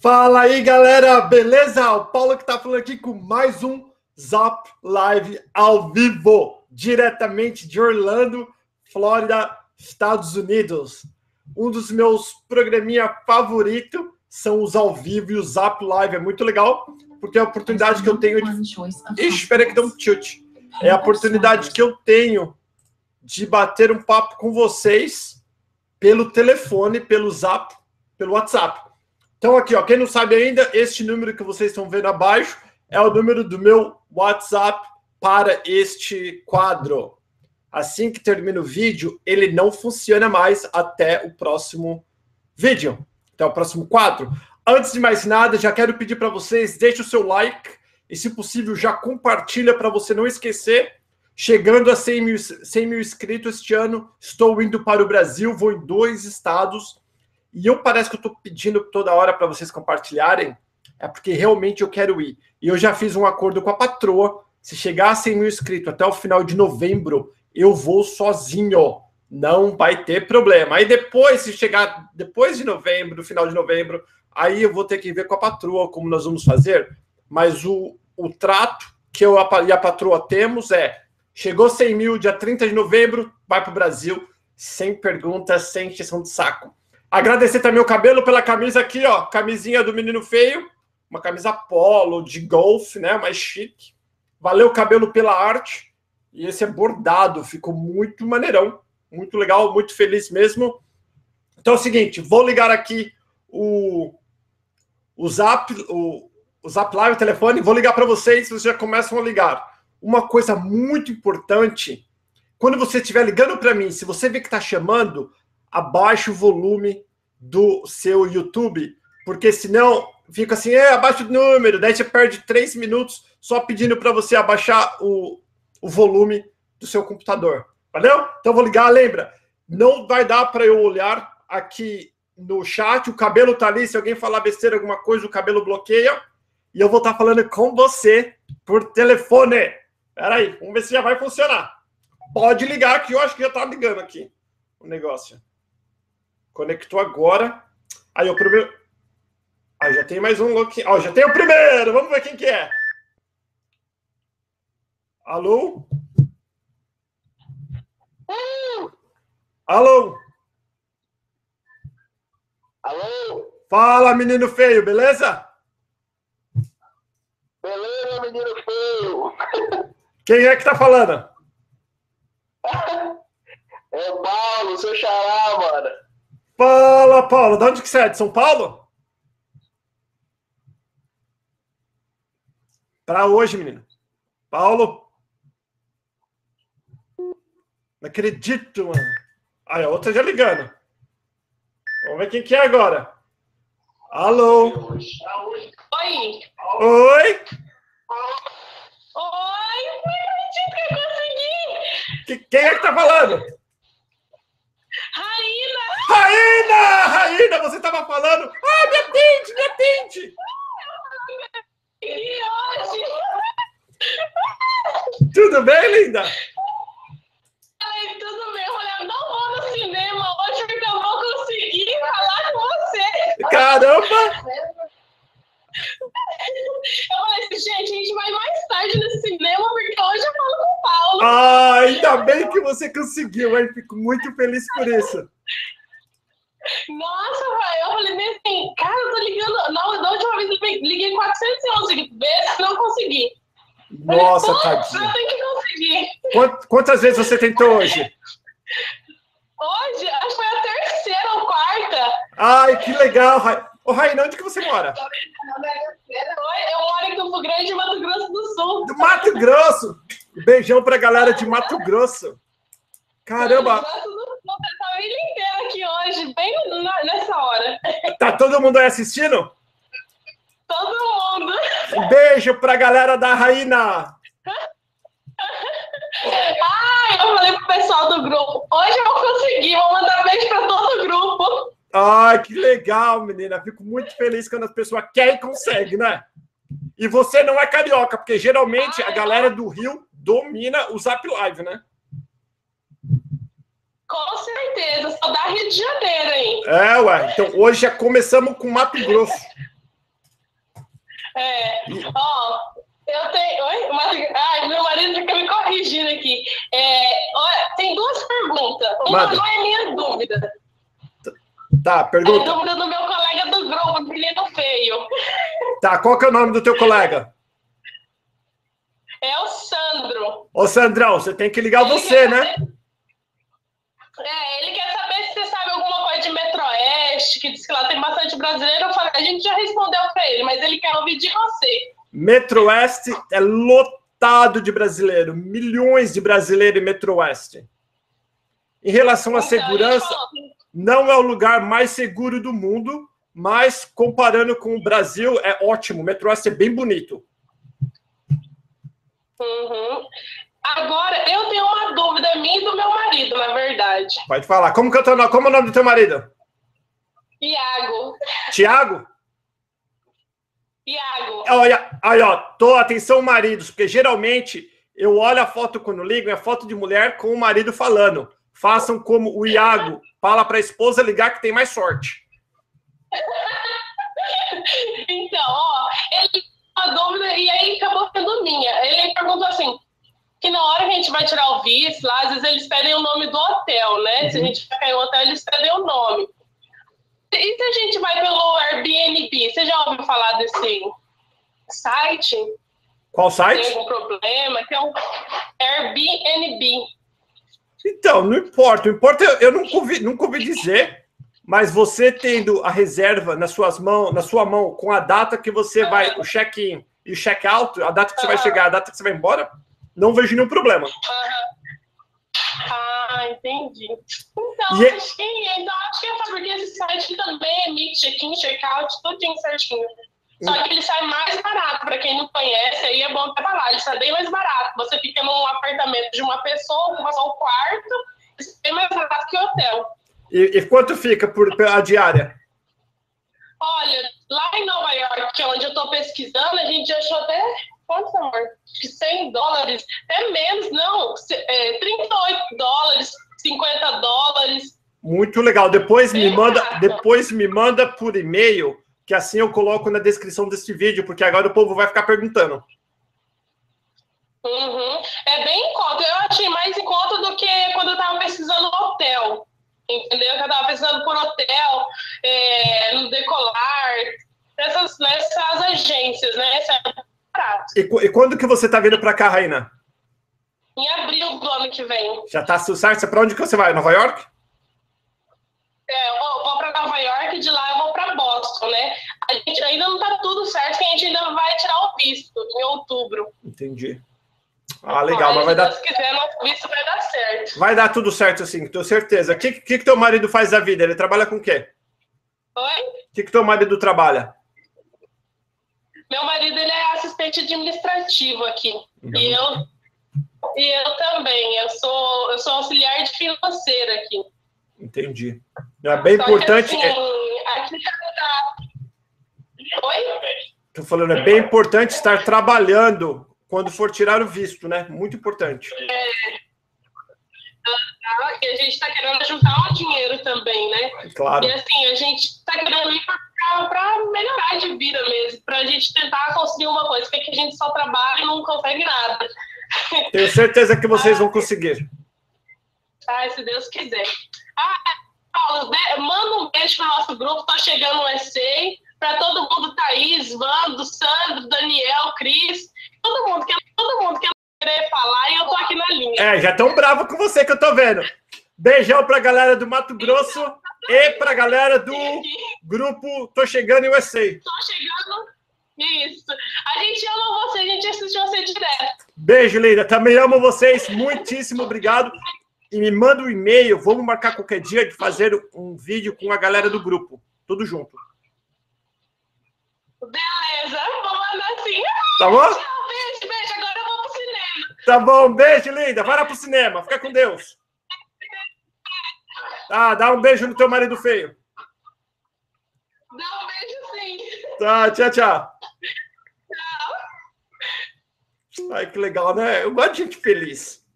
Fala aí, galera, beleza? O Paulo que tá falando aqui com mais um Zap Live ao vivo, diretamente de Orlando, Flórida, Estados Unidos. Um dos meus programinha favorito são os ao vivo e o Zap Live. É muito legal, porque é a oportunidade que eu tenho de... Espera que dê um tilt. É a oportunidade que eu tenho de bater um papo com vocês pelo telefone, pelo Zap, pelo WhatsApp. Então aqui, ó, quem não sabe ainda, este número que vocês estão vendo abaixo é o número do meu WhatsApp para este quadro. Assim que termina o vídeo, ele não funciona mais até o próximo vídeo, até o próximo quadro. Antes de mais nada, já quero pedir para vocês, deixe o seu like e, se possível, já compartilha para você não esquecer. Chegando a 100 mil inscritos este ano, estou indo para o Brasil, vou em 2 estados. E eu parece que eu estou pedindo toda hora para vocês compartilharem, é porque realmente eu quero ir. E eu já fiz um acordo com a patroa, se chegar a 100 mil inscritos até o final de novembro, eu vou sozinho, não vai ter problema. Aí depois, se chegar depois de novembro, do final de novembro, aí eu vou ter que ver com a patroa como nós vamos fazer, mas o trato que eu e a patroa temos é, chegou 100 mil, dia 30 de novembro, vai para o Brasil, sem perguntas, sem encheção de saco. Agradecer também o Cabelo pela camisa aqui, ó. Camisinha do Menino Feio. Uma camisa polo, de golfe, né? Mais chique. Valeu, Cabelo, pela arte. E esse é bordado. Ficou muito maneirão. Muito legal, muito feliz mesmo. Então é o seguinte, vou ligar aqui o Zap Live, o telefone. Vou ligar para vocês, vocês já começam a ligar. Uma coisa muito importante, quando você estiver ligando para mim, se você vê que está chamando... abaixa o volume do seu YouTube, porque senão fica assim, abaixa o número, daí você perde 3 minutos só pedindo para você abaixar o volume do seu computador, valeu? Então vou ligar, lembra, não vai dar para eu olhar aqui no chat, o Cabelo tá ali, se alguém falar besteira, alguma coisa, o Cabelo bloqueia, e eu vou estar falando com você por telefone. Peraí, vamos ver se já vai funcionar. Pode ligar, que eu acho que já tá ligando aqui o negócio. Conectou agora. Aí o primeiro... Aí já tem mais um look. Ó, já tem o primeiro. Vamos ver quem que é. Alô? Alô? Alô? Fala, Menino Feio, beleza? Beleza, Menino Feio. Quem é que tá falando? É o Paulo, seu xará, mano. Fala, Paulo. De onde que você é? De São Paulo? Para hoje, menino. Paulo. Não acredito, mano. Aí, a outra já ligando. Vamos ver quem que é agora. Alô. Oi. Oi. Oi. Eu acredito que eu consegui. Quem é que tá falando? Raína, você estava falando... Ah, me atende! Tudo bem, linda? Ai, tudo bem, eu não vou no cinema hoje porque eu não consegui falar com você. Caramba! Eu falei assim, gente, a gente vai mais tarde no cinema porque hoje eu falo com o Paulo. Ah, ainda bem que você conseguiu, hein? Fico muito feliz por isso. Nossa, eu falei assim, cara, eu tô ligando, da última vez eu liguei 411 vezes, não consegui. Nossa, tadinha. Eu tenho que conseguir. Quantas vezes você tentou hoje? Hoje? Acho que foi a 3ª ou 4ª. Ai, que legal. Ô, Raína, onde que você mora? Eu moro em Campo Grande, Mato Grosso do Sul. Do Mato Grosso? Beijão pra galera de Mato Grosso. Caramba. Tá a família inteira aqui hoje, bem nessa hora. Tá todo mundo aí assistindo? Todo mundo. Um beijo pra galera da Raína. Ai, eu falei pro pessoal do grupo, hoje eu vou conseguir, vou mandar beijo pra todo o grupo. Ai, que legal, menina. Fico muito feliz quando as pessoas querem e conseguem, né? E você não é carioca, porque geralmente a galera do Rio domina o Zap Live, né? Com certeza, só dá Rio de Janeiro, hein? É, ué. Então, hoje já começamos com Mato Grosso. É. Ó, eu tenho... Oi? Meu marido fica me corrigindo aqui. Ó, tem duas perguntas. Uma não é minha dúvida. Tá, pergunta. É a dúvida do meu colega do grupo, Menino Feio. Tá, qual que é o nome do teu colega? É o Sandro. Ô, Sandrão, você tem que ligar você, né? É, ele quer saber se você sabe alguma coisa de Metro Oeste, que diz que lá tem bastante brasileiro. Eu falei, a gente já respondeu pra ele, mas ele quer ouvir de você. Metro Oeste é lotado de brasileiro. Milhões de brasileiros em Metro Oeste. Em relação à segurança, não é o lugar mais seguro do mundo, mas comparando com o Brasil, é ótimo. O Metro Oeste é bem bonito. Uhum. Agora, eu tenho uma dúvida minha e do meu marido, na verdade. Pode falar. Como é o nome do teu marido? Iago. Tiago? Iago. Olha, aí, ó. Atenção, maridos, porque geralmente eu olho a foto quando ligo, é foto de mulher com o marido falando. Façam como o Iago. Fala para a esposa ligar que tem mais sorte. Então, ó, ele uma dúvida e aí acabou sendo minha. Ele perguntou assim, que na hora que a gente vai tirar o visto, lá, às vezes eles pedem o nome do hotel, né? Uhum. Se a gente ficar em um hotel, eles pedem o nome. E se a gente vai pelo Airbnb? Você já ouviu falar desse site? Qual site? Tem algum problema? Que é um Airbnb. Então, não importa. O importa eu nunca ouvi dizer, mas você tendo a reserva na sua mão com a data que você vai, o check-in e o check-out, a data que você vai chegar, a data que você vai embora, não vejo nenhum problema. Ah, entendi. Então, acho que é porque esse site também emite check-in, check-out, tudinho certinho. Só que ele sai mais barato, para quem não conhece, aí é bom trabalhar, ele sai bem mais barato. Você fica num apartamento de uma pessoa, com só um quarto, isso é bem mais barato que o hotel. E quanto fica a diária? Olha, lá em Nova York, que é onde eu estou pesquisando, a gente achou até, quanto amor? Acho que $100, até menos, não, $38, $50. Muito legal, depois me manda por e-mail, que assim eu coloco na descrição desse vídeo, porque agora o povo vai ficar perguntando. Uhum. É bem em conta. Eu achei mais em conta do que quando eu estava pesquisando hotel. Entendeu? Eu estava pesquisando por hotel, no Decolar, nessas agências, né? E quando que você está vindo para cá, Raina? Em abril do ano que vem. Já está sucesso? Para onde que você vai? Nova York? Eu vou para Nova York, de lá eu vou para Boston, né? A gente ainda não tá tudo certo, que a gente ainda vai tirar o visto em outubro. Entendi. Ah, legal, mas vai dar... Se quiser, nosso visto vai dar certo. Vai dar tudo certo, assim, tenho certeza. O que teu marido faz da vida? Ele trabalha com o quê? Oi? O que teu marido trabalha? Meu marido, ele é assistente administrativo aqui. Uhum. E eu também. Eu sou auxiliar de financeira aqui. Entendi. É bem importante... Que, assim, Oi? Tô falando, é bem importante estar trabalhando quando for tirar o visto, né? Muito importante. E a gente tá querendo juntar um dinheiro também, né? Claro. E assim, a gente tá querendo ir para melhorar de vida mesmo, pra gente tentar conseguir uma coisa, porque a gente só trabalha e não consegue nada. Tenho certeza que vocês vão conseguir. Ah, se Deus quiser. Paulo, manda um beijo para o nosso grupo, tá chegando o EC, para todo mundo, Thaís, Vando, Sandro, Daniel, Cris, todo mundo quer falar e eu tô aqui na linha. Já tão bravo com você que eu tô vendo. Beijão pra galera do Mato Grosso e pra galera do grupo Tô Chegando e o EC. Tô chegando, isso. A gente ama você, a gente assiste você direto. Beijo, Leida, também amo vocês, muitíssimo obrigado. E me manda um e-mail, vamos marcar qualquer dia de fazer um vídeo com a galera do grupo. Tudo junto. Beleza, vou mandar sim. Tá bom? Tchau, beijo, agora eu vou pro cinema. Tá bom, beijo, linda. Vai lá pro cinema, fica com Deus. Tá, dá um beijo no teu marido feio. Dá um beijo sim. Tá, tchau, tchau. Tchau. Ai, que legal, né? Eu gosto de gente feliz.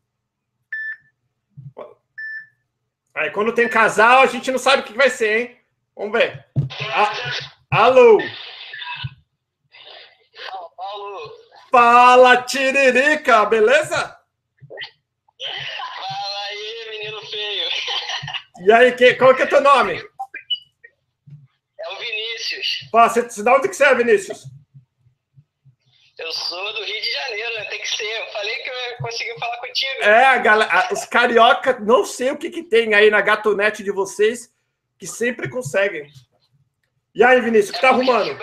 Aí, quando tem casal, a gente não sabe o que vai ser, hein? Vamos ver. Alô? Fala, Tiririca, beleza? Fala aí, menino feio. E aí, qual que é teu nome? É o Vinícius. Pô, você dá onde que você é, Vinícius? Eu sou do Rio de Janeiro, né? Tem que ser. Eu falei que eu consegui falar contigo. É, galera, os carioca, não sei o que tem aí na gatonete de vocês, que sempre conseguem. E aí, Vinícius, o que tá arrumando?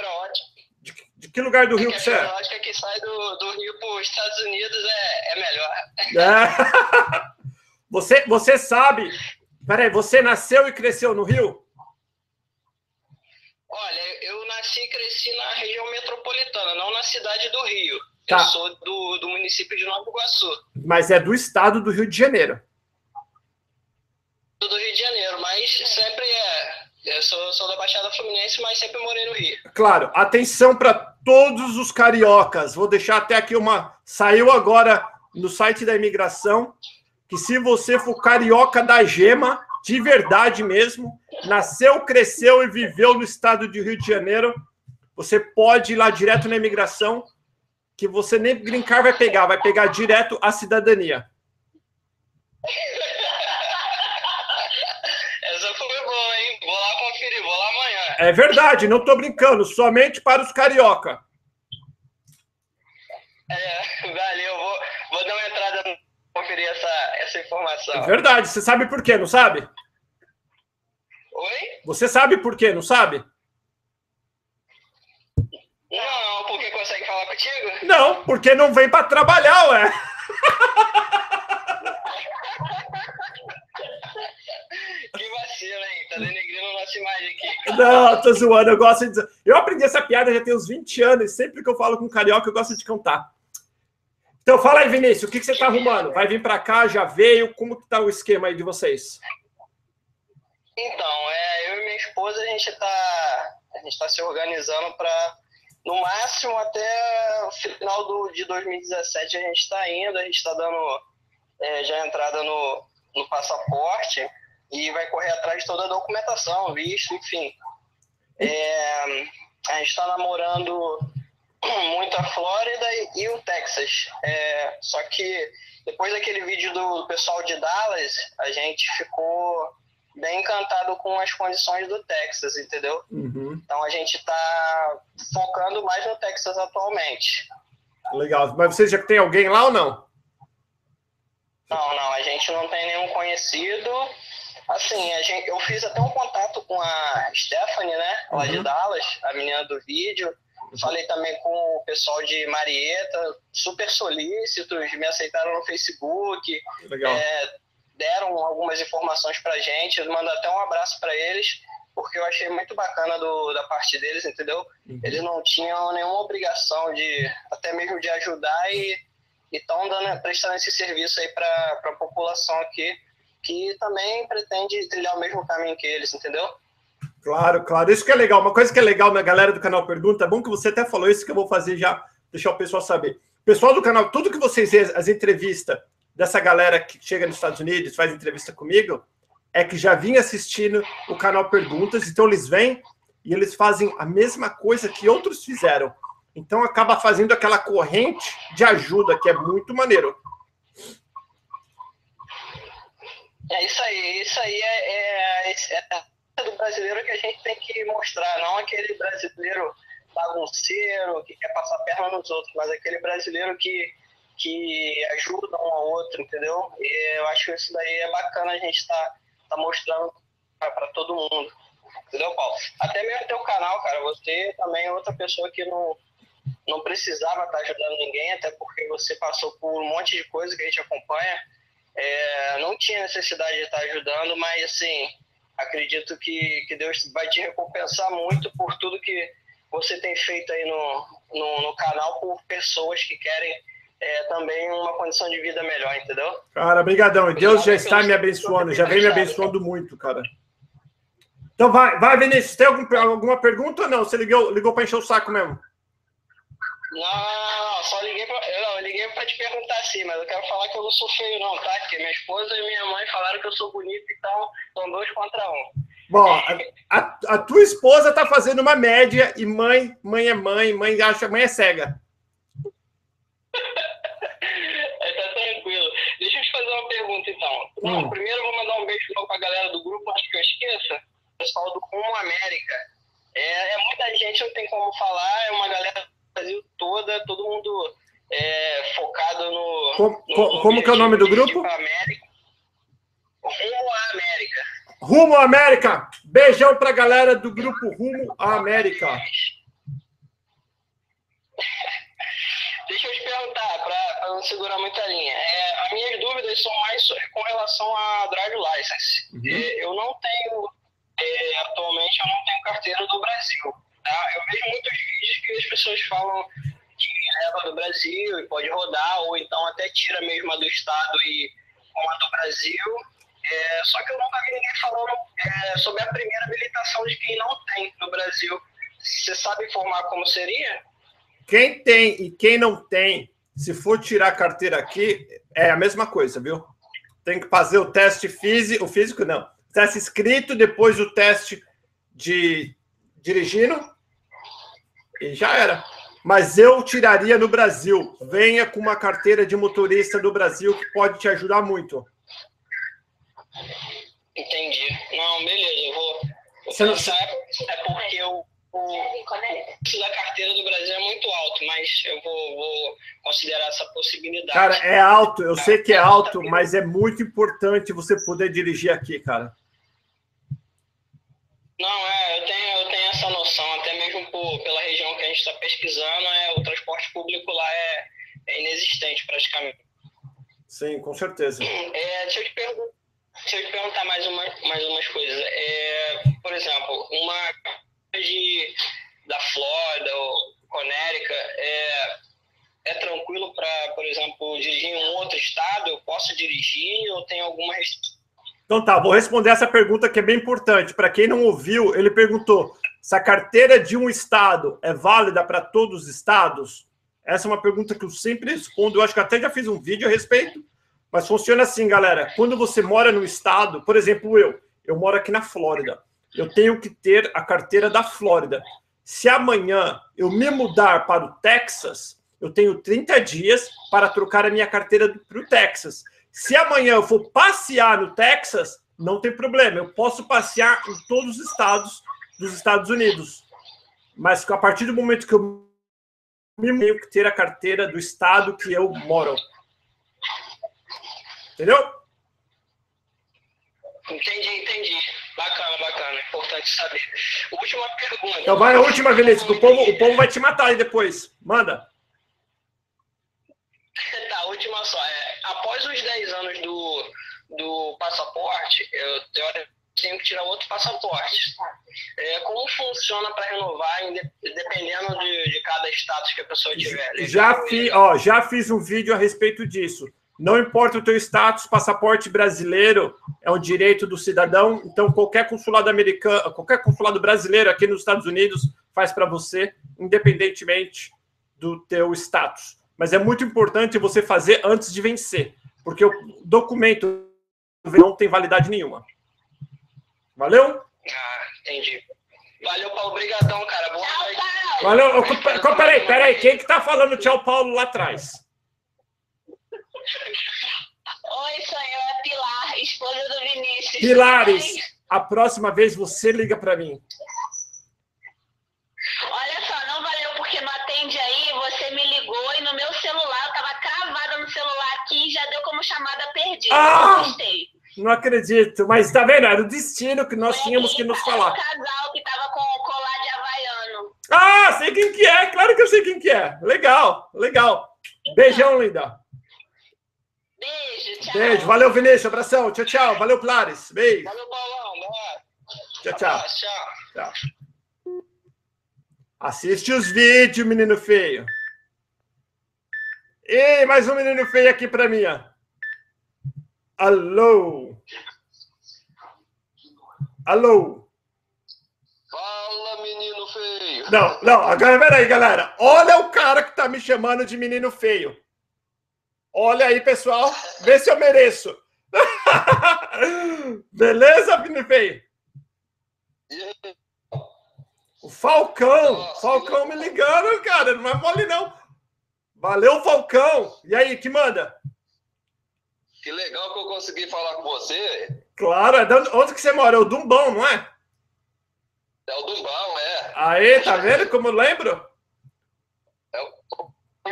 De que lugar do Rio que você é? Eu acho que quem sai do Rio para os Estados Unidos é melhor. É. Você sabe... Peraí, você nasceu e cresceu no Rio? Olha, eu nasci e cresci na região metropolitana, não na cidade do Rio. Tá. Eu sou do município de Nova Iguaçu. Mas é do estado do Rio de Janeiro. Do Rio de Janeiro, mas sempre Eu sou da Baixada Fluminense, mas sempre morei no Rio. Claro, atenção para todos os cariocas. Vou deixar até aqui uma... Saiu agora no site da imigração, que se você for carioca da gema, de verdade mesmo, nasceu, cresceu e viveu no estado de Rio de Janeiro, você pode ir lá direto na imigração, que você nem brincar vai pegar direto a cidadania. É verdade, não estou brincando, somente para os carioca. É, valeu, vou dar uma entrada para conferir essa informação. É verdade, você sabe por quê, não sabe? Oi? Você sabe por quê, não sabe? Não, porque consegue falar contigo? Não, porque não vem para trabalhar, ué. Que vacilo, hein? Tá denegrindo a nossa imagem aqui. Não, tô zoando, eu gosto de... Eu aprendi essa piada já tem uns 20 anos, sempre que eu falo com carioca eu gosto de cantar. Então fala aí, Vinícius, o que você tá arrumando? Vai vir pra cá, já veio, como que tá o esquema aí de vocês? Então, eu e minha esposa, a gente tá se organizando pra, no máximo, até o final de 2017 a gente tá indo, a gente tá dando já entrada no passaporte, e vai correr atrás de toda a documentação, visto, enfim. A gente está namorando muito a Flórida e o Texas. Só que depois daquele vídeo do pessoal de Dallas, a gente ficou bem encantado com as condições do Texas, entendeu? Uhum. Então a gente está focando mais no Texas atualmente. Legal. Mas vocês já tem alguém lá ou não? Não, a gente não tem nenhum conhecido. Assim, eu fiz até um contato com a Stephanie, né? Lá de Dallas, a menina do vídeo. Falei também com o pessoal de Marieta, super solícitos, me aceitaram no Facebook. Legal. Deram algumas informações pra gente. Eu mando até um abraço pra eles, porque eu achei muito bacana da parte deles, entendeu? Uhum. Eles não tinham nenhuma obrigação até mesmo de ajudar e estão prestando esse serviço aí pra população aqui, que também pretende trilhar o mesmo caminho que eles, entendeu? Claro, claro. Isso que é legal. Uma coisa que é legal na galera do Canal Pergunta, é bom que você até falou isso, que eu vou fazer já, deixar o pessoal saber. Pessoal do canal, tudo que vocês vê, as entrevistas dessa galera que chega nos Estados Unidos, faz entrevista comigo, é que já vinha assistindo o Canal Perguntas, então eles vêm e eles fazem a mesma coisa que outros fizeram. Então acaba fazendo aquela corrente de ajuda, que é muito maneiro. Isso aí é do brasileiro que a gente tem que mostrar, não aquele brasileiro bagunceiro que quer passar a perna nos outros, mas aquele brasileiro que ajuda um ao outro, entendeu? E eu acho que isso daí é bacana a gente tá mostrando para todo mundo, entendeu, Paulo? Até mesmo teu canal, cara, você também é outra pessoa que não precisava estar ajudando ninguém, até porque você passou por um monte de coisa que a gente acompanha. Não tinha necessidade de estar ajudando, mas assim, acredito que Deus vai te recompensar muito por tudo que você tem feito aí no canal, por pessoas que querem também uma condição de vida melhor, entendeu? Cara, brigadão, e Deus já está me abençoando, já vem me abençoando muito, cara. Então vai Vinícius, tem alguma pergunta ou não? Você ligou para encher o saco mesmo? Não, só liguei pra te perguntar assim, mas eu quero falar que eu não sou feio não, tá? Porque minha esposa e minha mãe falaram que eu sou bonito, então são 2 contra 1. Bom, a tua esposa tá fazendo uma média e mãe é cega. pergunta, então. Não, primeiro eu vou mandar um beijo para a galera do grupo, acho que eu esqueça. O pessoal do Como América. É muita gente, não tem como falar, é uma galera do Brasil toda, todo mundo focado no... Como que é o nome do grupo? Rumo à América. Rumo à América! Beijão pra galera do grupo Rumo à América. Deixa eu te perguntar, para não segurar muita linha. As minhas dúvidas são mais com relação à Drive License. Uhum. Eu não tenho, atualmente, eu não tenho carteira do Brasil. Tá? Eu vejo muitos vídeos que as pessoas falam que leva do Brasil e pode rodar, ou então até tira mesmo a do Estado e uma do Brasil. Só que eu nunca vi ninguém falando sobre a primeira habilitação de quem não tem no Brasil. Você sabe informar como seria? Quem tem e quem não tem, se for tirar a carteira aqui, é a mesma coisa, viu? Tem que fazer o teste físico, o teste escrito, depois o teste de dirigindo e já era. Mas eu tiraria no Brasil. Venha com uma carteira de motorista do Brasil que pode te ajudar muito. Entendi. Não, beleza, eu vou... Você não sabe? É porque o da carteira do Brasil é muito alto, mas eu vou considerar essa possibilidade. Cara, é alto, eu sei que é alto, mas é muito importante você poder dirigir aqui, cara. Não, eu tenho essa noção, até mesmo pela região que a gente está pesquisando, o transporte público lá é inexistente praticamente. Sim, com certeza. Deixa eu te perguntar. Se eu te perguntar mais umas coisas, por exemplo, uma da Flórida ou Conérica, é tranquilo para, por exemplo, dirigir em um outro estado? Eu posso dirigir ou tem alguma restrição? Então tá, vou responder essa pergunta que é bem importante. Para quem não ouviu, ele perguntou se a carteira de um estado é válida para todos os estados. Essa é uma pergunta que eu sempre respondo. Eu acho que até já fiz um vídeo a respeito. Mas funciona assim, galera. Quando você mora no estado, por exemplo, eu moro aqui na Flórida. Eu tenho que ter a carteira da Flórida. Se amanhã eu me mudar para o Texas, eu tenho 30 dias para trocar a minha carteira para o Texas. Se amanhã eu for passear no Texas, não tem problema. Eu posso passear em todos os estados dos Estados Unidos. Mas a partir do momento que eu me mudar, eu tenho que ter a carteira do estado que eu moro. Entendeu? Entendi. Bacana. Importante saber. Última pergunta. Então vai a última, Vinícius. O povo vai te matar aí depois. Manda. Tá, a última só. Após os 10 anos do passaporte, eu tenho que tirar outro passaporte. Como funciona para renovar, dependendo de cada status que a pessoa tiver? Já fiz um vídeo a respeito disso. Não importa o teu status, passaporte brasileiro é um direito do cidadão. Então, qualquer consulado brasileiro aqui nos Estados Unidos faz para você, independentemente do teu status. Mas é muito importante você fazer antes de vencer, porque o documento não tem validade nenhuma. Valeu? Entendi. Valeu, Paulo. Obrigadão, cara. Boa noite. Valeu. Peraí. Quem que tá falando tchau, Paulo, lá atrás? Oi, sou eu, é Pilar, esposa do Vinícius. Pilares, a próxima vez você liga pra mim. Olha só, não valeu porque não atende aí, você me ligou e no meu celular, eu tava cravada no celular aqui e já deu como chamada perdida. Não acredito, mas tá vendo, era o destino que nós tínhamos que nos falar. Um casal que tava com o colar de havaiano. Sei quem que é, claro que eu sei quem que é. Legal. Então, beijão, linda. Beijo, tchau. Beijo, valeu, Vinícius, abração, tchau. Valeu, Plares, beijo. Valeu, Paulão, tchau. Assiste os vídeos, menino feio. Ei, mais um menino feio aqui pra mim, ó. Alô. Fala, menino feio. Não, agora, peraí, galera. Olha o cara que tá me chamando de menino feio. Olha aí, pessoal. Vê se eu mereço. Beleza, menino feio? O Falcão me ligando, cara. Não é mole, não. Valeu, Falcão. E aí, que manda? Que legal que eu consegui falar com você. Claro, onde que você mora? É o Dumbão, não é? É o Dumbão, é. Aí, tá vendo como eu lembro? É o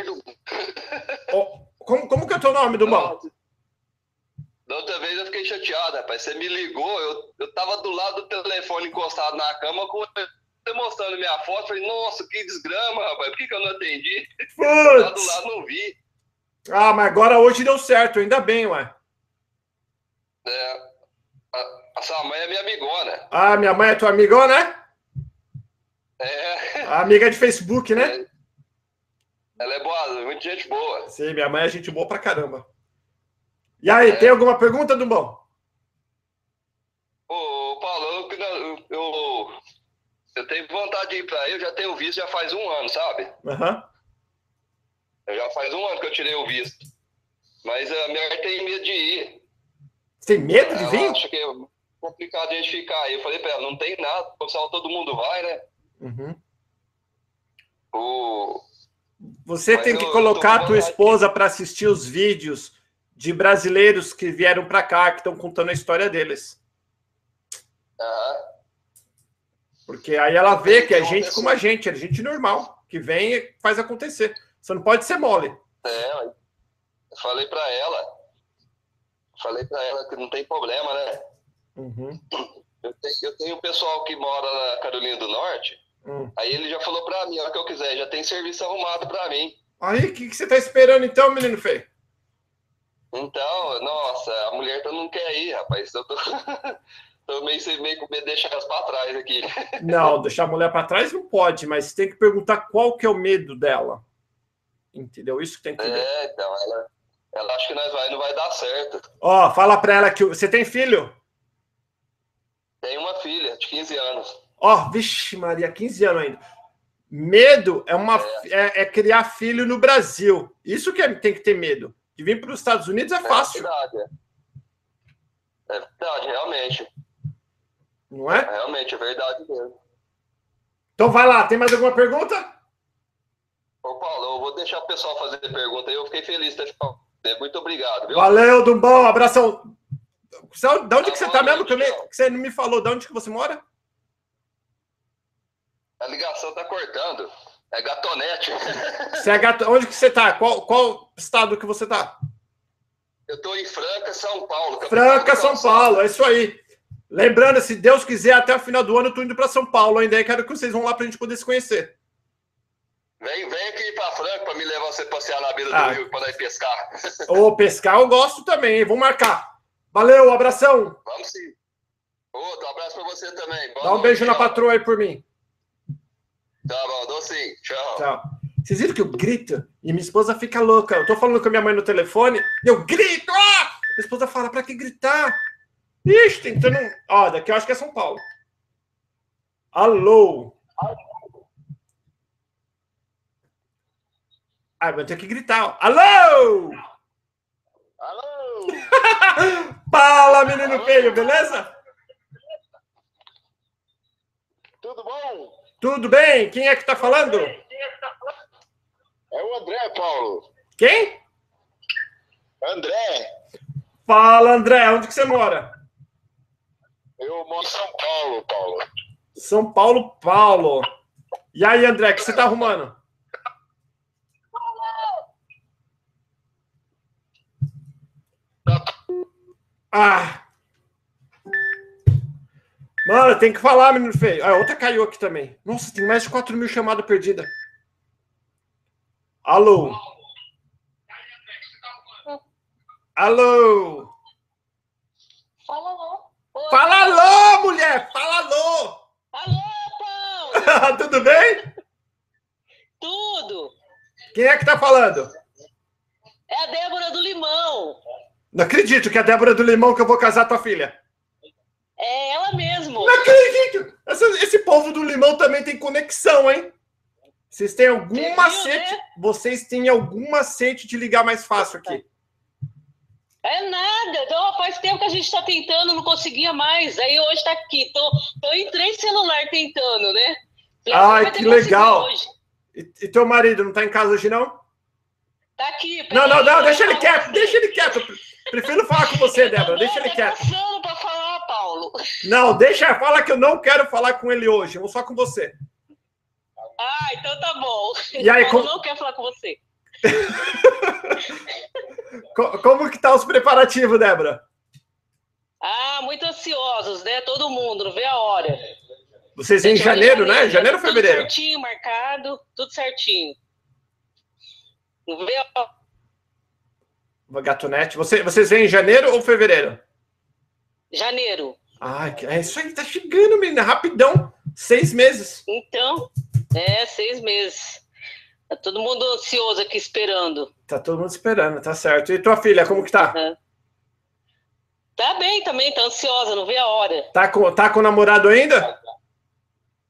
Dumbão. Como que é o teu nome, Dumbão? Da outra vez eu fiquei chateado, rapaz. Você me ligou, eu tava do lado do telefone encostado na cama, com você mostrando minha foto. Falei, nossa, que desgrama, rapaz. Por que eu não atendi? Eu tava do lado, não vi. Ah, mas agora hoje deu certo. Ainda bem, ué. É. A sua mãe é minha amigona. Ah, minha mãe é tua amigona, né? É. A amiga de Facebook, né? É. Ela é boa, muito gente boa. Sim, minha mãe é gente boa pra caramba. E aí, tem alguma pergunta, Dumbão? Ô, Paulo, eu tenho vontade de ir pra aí, eu já tenho visto já faz um ano, sabe? Aham. Uhum. Já faz um ano que eu tirei o visto. Mas a minha mãe tem medo de ir. Você tem medo de vir? Eu acho que é complicado a gente ficar aí. Eu falei pra ela, não tem nada, pessoal, todo mundo vai, né? Uhum. Você mas tem que colocar a tua esposa pra assistir os vídeos de brasileiros que vieram para cá, que estão contando a história deles. Uhum. Porque aí ela vê que é gente como a gente normal, que vem e faz acontecer. Você não pode ser mole. É, eu falei para ela que não tem problema, né? Uhum. Eu tenho um pessoal que mora na Carolina do Norte, aí ele já falou para mim, a hora que eu quiser, já tem serviço arrumado para mim. Aí, o que você tá esperando então, menino feio? Então, nossa, a mulher não quer ir, rapaz. Eu tô meio com medo de deixar elas pra trás aqui. Não, deixar a mulher pra trás não pode, mas tem que perguntar qual que é o medo dela. Entendeu? Isso que tem que ver. É, então, ela acha que não vai dar certo. Ó, fala pra ela que... Você tem filho? Tenho uma filha, de 15 anos. Ó, vixe Maria, 15 anos ainda. Medo é criar filho no Brasil. Isso que tem que ter medo. De vir para os Estados Unidos é fácil. É verdade, realmente. Não é? Realmente, é verdade mesmo. Então vai lá, tem mais alguma pergunta? Ô Paulo, eu vou deixar o pessoal fazer pergunta aí. Eu fiquei feliz de ter falado. Muito obrigado, viu? Valeu, Dumbão, abração. De onde que você está mesmo? Você não me falou de onde que você mora? A ligação está cortando. É Gatonete. Você é gato... Onde que você tá? Qual estado que você tá? Eu tô em Franca, São Paulo. Franca, São Paulo, é isso aí. Lembrando, se Deus quiser, até o final do ano eu tô indo pra São Paulo ainda. Aí quero que vocês vão lá pra gente poder se conhecer. Vem aqui pra Franca pra me levar você passear na beira do rio pra nós pescar. Ô, pescar eu gosto também, hein? Vamos marcar. Valeu, abração. Vamos sim. Outro abraço pra você também. Boa Dá um noite, beijo tchau. Na patroa aí por mim. Tá bom, dou sim. Tchau. Tchau. Vocês viram que eu grito? E minha esposa fica louca. Eu tô falando com a minha mãe no telefone e eu grito! Ah! Minha esposa fala, pra que gritar? Ixi, tentando... Ó, daqui eu acho que é São Paulo. Alô? Ah, mas eu tenho que gritar. Ó. Alô? Alô? Fala, menino Alô? Feio, beleza? Tudo bom? Tudo bem? Quem é que tá falando? É o André, Paulo. Quem? André. Fala, André. Onde que você mora? Eu moro em São Paulo, Paulo. São Paulo, Paulo. E aí, André, o que você tá arrumando? Ah. Mano, tem que falar, menino feio. Ah, outra caiu aqui também. Nossa, tem mais de 4.000 chamadas perdidas. Alô? Alô? Fala alô. Oi. Fala alô, mulher! Fala alô! Alô, Paulo! Tudo bem? Tudo. Quem é que tá falando? É a Débora do Limão. Não acredito que é a Débora do Limão que eu vou casar tua filha. É ela mesmo. Não acredito. Esse povo do Limão também tem conexão, hein? Vocês têm algum macete? Né? Vocês têm algum macete de ligar mais fácil aqui? É nada. Então, faz tempo que a gente está tentando, não conseguia mais. Aí hoje está aqui. Tô em 3 celulares tentando, né? Ai, que legal. E teu marido não está em casa hoje, não? Tá aqui. Não, deixa ele quieto. Prefiro falar com você, Débora. Deixa ele quieto. Pra falar, Paulo. Não, deixa. Fala que eu não quero falar com ele hoje. Eu vou só com você. Ah, então tá bom. E aí, como... Eu não quero falar com você. Como que tá os preparativos, Débora? Ah, muito ansiosos, né? Todo mundo, não vê a hora. Vocês em janeiro, né? Janeiro ou fevereiro? Tudo certinho, marcado, tudo certinho. Não vê a hora. Gatonete, vocês vêm em janeiro ou fevereiro? Janeiro. Ah, é isso aí, tá chegando, menina, rapidão. 6 meses. Então, 6 meses. Tá todo mundo ansioso aqui esperando. Tá todo mundo esperando, tá certo. E tua filha, como que tá? Uhum. Tá bem também, tá ansiosa, não vê a hora. Tá com o namorado ainda?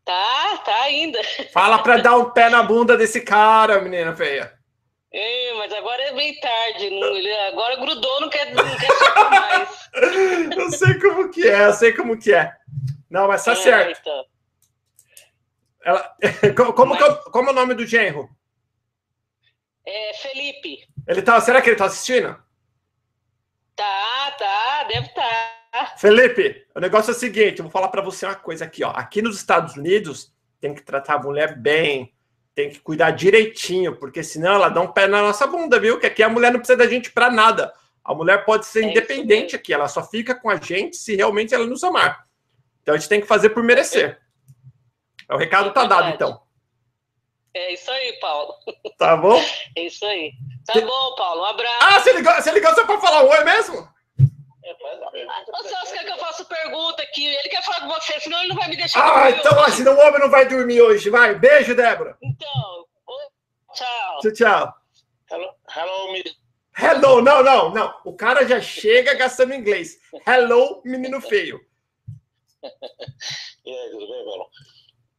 Tá ainda. Fala pra dar um pé na bunda desse cara, menina feia. Ei, mas agora é bem tarde, não, ele agora grudou, não quer soltar mais. Eu sei como que é. Não, mas tá certo. Então. Ela, como é o nome do genro? É Felipe. Será que ele tá assistindo? Tá, deve estar. Felipe, o negócio é o seguinte, eu vou falar pra você uma coisa aqui, ó. Aqui nos Estados Unidos, tem que tratar a mulher bem. Tem que cuidar direitinho, porque senão ela dá um pé na nossa bunda, viu? Que aqui a mulher não precisa da gente pra nada. A mulher pode ser independente aqui, ela só fica com a gente se realmente ela nos amar. Então a gente tem que fazer por merecer. O recado tá dado, então. É isso aí, Paulo. Tá bom? É isso aí. Tá bom, Paulo, um abraço. Ah, você ligou só pra falar um oi mesmo? O Celso quer que eu faça pergunta aqui. Ele quer falar com você, senão ele não vai me deixar dormir. Ah, então, senão o homem não vai dormir hoje. Vai, beijo, Débora. Então, tchau. Tchau. Hello, menino. Hello, não. O cara já chega gastando inglês. Hello, menino feio. E aí, tudo bem, Paulo?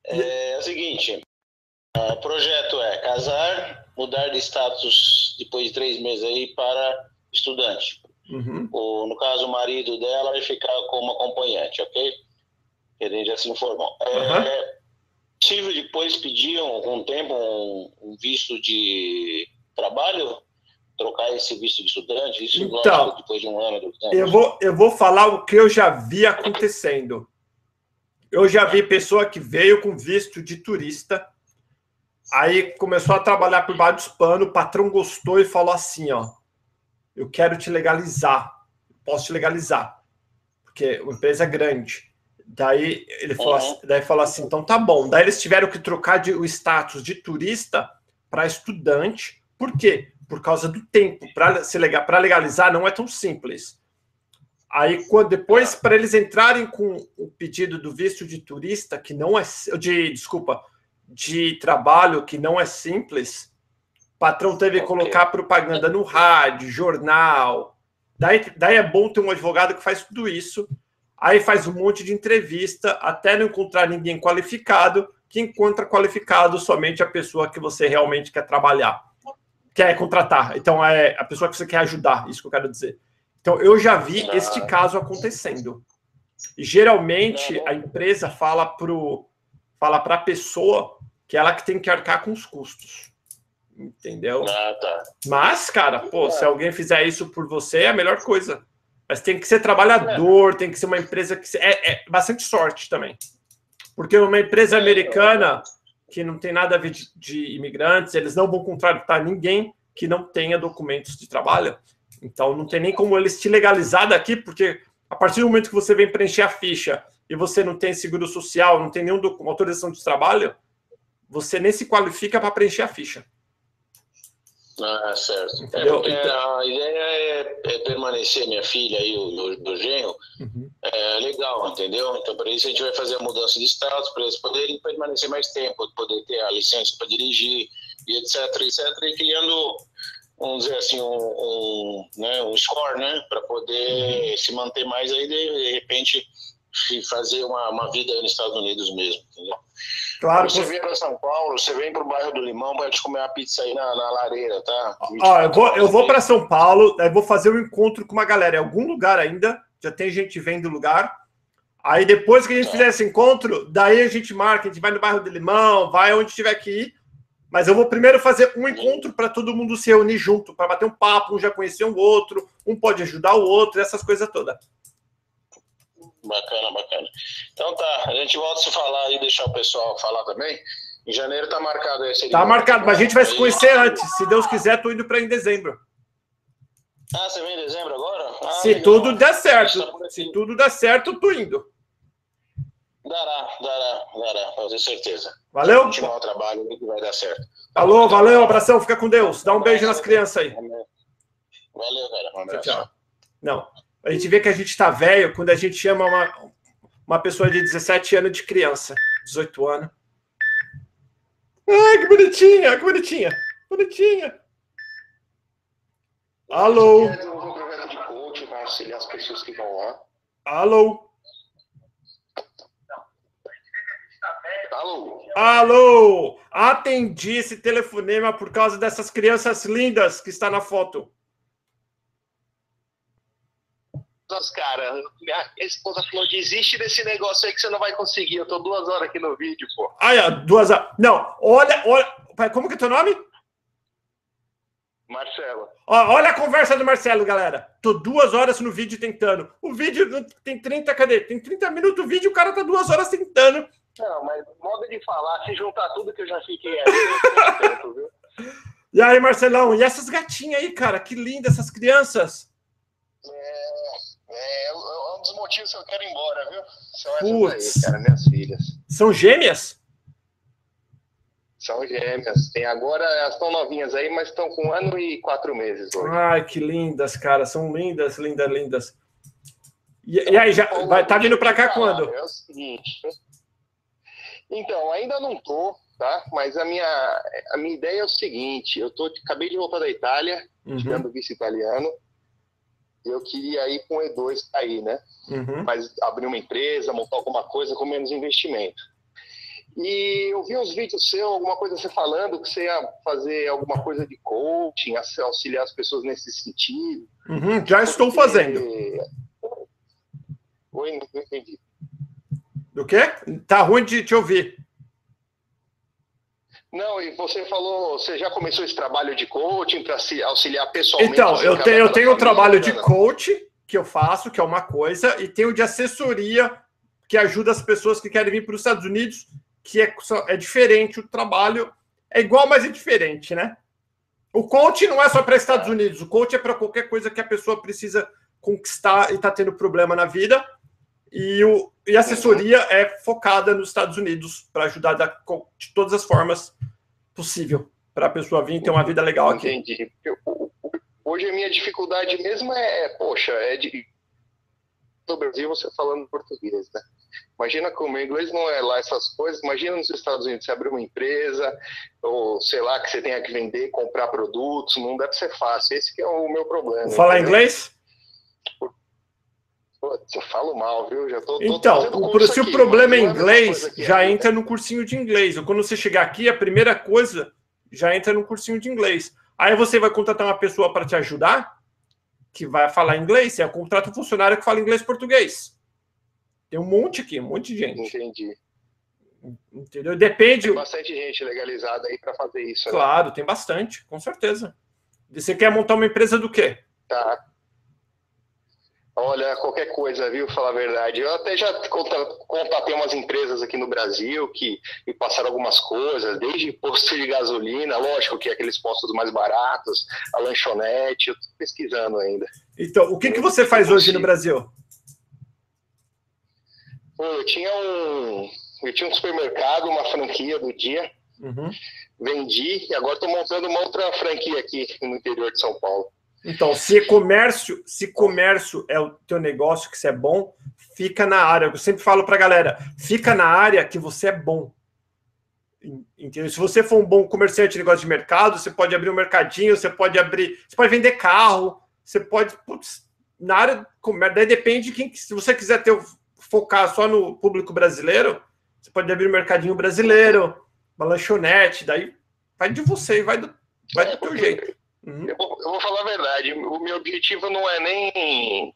É o seguinte, o projeto é casar, mudar de status depois de 3 meses aí para estudante. Uhum. No caso, o marido dela vai ficar como acompanhante, ok? Ele já se informou. Uhum. Possível depois pedir, com o tempo, um visto de trabalho? Trocar esse visto de estudante? Isso, então, lógico, depois de um ano. Eu vou falar o que eu já vi acontecendo. Eu já vi pessoa que veio com visto de turista, aí começou a trabalhar por baixo dos panos, o patrão gostou e falou assim, ó, eu quero te legalizar, posso te legalizar, porque uma empresa é grande. Daí ele falou, assim, então tá bom. Daí eles tiveram que trocar o status de turista para estudante. Por quê? Por causa do tempo. Para legalizar não é tão simples. Aí depois, para eles entrarem com o pedido do visto de turista, que não é... de trabalho, que não é simples... O patrão teve que colocar propaganda no rádio, jornal. Daí é bom ter um advogado que faz tudo isso. Aí faz um monte de entrevista, até não encontrar ninguém qualificado, que encontra qualificado somente a pessoa que você realmente quer trabalhar, quer contratar. Então, é a pessoa que você quer ajudar, isso que eu quero dizer. Então, eu já vi este caso acontecendo. E, geralmente, a empresa fala para a pessoa que ela que tem que arcar com os custos. Entendeu? Mas, cara, se alguém fizer isso por você, é a melhor coisa. Mas tem que ser trabalhador, tem que ser uma empresa que... É bastante sorte também. Porque uma empresa americana que não tem nada a ver de imigrantes, eles não vão contratar ninguém que não tenha documentos de trabalho. Então, não tem nem como eles te legalizar daqui, porque a partir do momento que você vem preencher a ficha e você não tem seguro social, não tem nenhuma autorização de trabalho, você nem se qualifica para preencher a ficha. Ah, certo. A ideia é permanecer minha filha e o genro. Uhum. É legal, entendeu? Então, para isso, a gente vai fazer a mudança de status, para eles poderem permanecer mais tempo, poder ter a licença para dirigir, e etc. E criando, vamos dizer assim, um score, né? Para poder se manter mais aí, de repente, fazer uma vida aí nos Estados Unidos mesmo, entendeu? Claro, você vem para São Paulo, você vem para o bairro do Limão, vai te comer uma pizza aí na lareira, tá? Ó, eu vou para São Paulo, aí vou fazer um encontro com uma galera em algum lugar ainda, já tem gente vendo o lugar. Aí depois que a gente fizer esse encontro, daí a gente marca, a gente vai no bairro do Limão, vai onde tiver que ir, Mas eu vou primeiro fazer um encontro para todo mundo se reunir junto, para bater um papo, um já conhecer o outro, um pode ajudar o outro, essas coisas todas. Bacana, bacana. Então tá, a gente volta a se falar e deixar o pessoal falar também. Em janeiro tá marcado esse. Tá marcado, mas a gente vai se conhecer antes. Se Deus quiser, tô indo para em dezembro. Ah, você vem em dezembro agora? Ah, se legal. Tudo der certo. Se tudo der certo, eu tô indo. Dará, fazer certeza. Valeu. Continuar o trabalho que vai dar certo. Alô, valeu, abração, fica com Deus. Dá um beijo nas crianças aí. Valeu, cara. Um abraço. Tchau. Não, a gente vê que a gente tá velho quando a gente chama uma pessoa de 17 anos de criança, 18 anos. Ai, que bonitinha, que bonitinha. Bonitinha. Alô. Um programa de coach vai auxiliar as pessoas que vão lá. Alô. Alô? Alô! Atendi esse telefonema por causa dessas crianças lindas que está na foto. Nossa, cara, minha esposa falou, desiste desse negócio aí que você não vai conseguir. Eu tô 2 horas aqui no vídeo, pô. Ah, é, 2 horas. Não, olha... Como que é teu nome? Marcelo. Ó, olha a conversa do Marcelo, galera. Tô 2 horas no vídeo tentando. O vídeo tem 30... Cadê? Tem 30 minutos o vídeo, o cara tá 2 horas tentando. Não, mas modo de falar, se juntar tudo que eu já fiquei ali, tempo, viu? E aí, Marcelão, e essas gatinhas aí, cara? Que linda essas crianças. É um dos motivos que eu quero ir embora, viu? São essas aí, cara, minhas filhas. São gêmeas? São gêmeas. Tem agora, elas estão novinhas aí, mas estão com 1 ano e 4 meses hoje. Ai, que lindas, cara. São lindas, lindas, lindas. E aí, já, tá vindo pra cá quando? É o seguinte... Então, ainda não tô, tá? Mas a minha ideia é o seguinte, acabei de voltar da Itália, tirando vice italiano, e eu queria ir com o E2 aí, né? Uhum. Mas abrir uma empresa, montar alguma coisa com menos investimento. E eu vi uns vídeos seus, alguma coisa você falando, que você ia fazer alguma coisa de coaching, auxiliar as pessoas nesse sentido. Uhum, já estou fazendo. Oi, não entendi. Do quê? Tá ruim de te ouvir. Não, e você falou, você já começou esse trabalho de coaching para se auxiliar pessoalmente? Então, eu tenho um trabalho de coach que eu faço, que é uma coisa, e tenho de assessoria que ajuda as pessoas que querem vir para os Estados Unidos, que é diferente o trabalho, é igual, mas é diferente, né? O coach não é só para Estados Unidos, o coach é para qualquer coisa que a pessoa precisa conquistar e tá tendo problema na vida. E a assessoria é focada nos Estados Unidos para ajudar de todas as formas possível para a pessoa vir e ter uma vida legal aqui. Entendi. Hoje a minha dificuldade mesmo é do Brasil você falando português, né? Imagina que o meu inglês não é lá essas coisas, imagina nos Estados Unidos você abrir uma empresa, ou sei lá, que você tenha que vender, comprar produtos, não deve ser fácil, esse que é o meu problema. Falar inglês? Eu falo mal, viu? Já tô então, se o problema é inglês, já entra no cursinho de inglês. Quando você chegar aqui, a primeira coisa já entra no cursinho de inglês. Aí você vai contratar uma pessoa para te ajudar, que vai falar inglês. Você contrata um funcionário que fala inglês e português. Tem um monte aqui, um monte de gente. Entendi. Entendeu? Depende... Tem bastante gente legalizada aí para fazer isso. Claro, né? Tem bastante, com certeza. E você quer montar uma empresa do quê? Tá. Olha, qualquer coisa, viu? Falar a verdade. Eu até já contatei umas empresas aqui no Brasil que me passaram algumas coisas, desde posto de gasolina, lógico que é aqueles postos mais baratos, a lanchonete, eu tô pesquisando ainda. Então, o que você faz hoje no Brasil? Eu tinha um supermercado, uma franquia do dia, vendi e agora estou montando uma outra franquia aqui no interior de São Paulo. Então, se comércio é o teu negócio, que você é bom, fica na área. Eu sempre falo pra galera, fica na área que você é bom. Entendeu? Se você for um bom comerciante de negócio de mercado, você pode abrir um mercadinho, você pode vender carro, você pode... Putz, na área do comércio, daí depende de quem... Se você quiser focar só no público brasileiro, você pode abrir um mercadinho brasileiro, uma lanchonete, daí vai de você, vai do teu jeito. Eu vou falar a verdade, o meu objetivo não é nem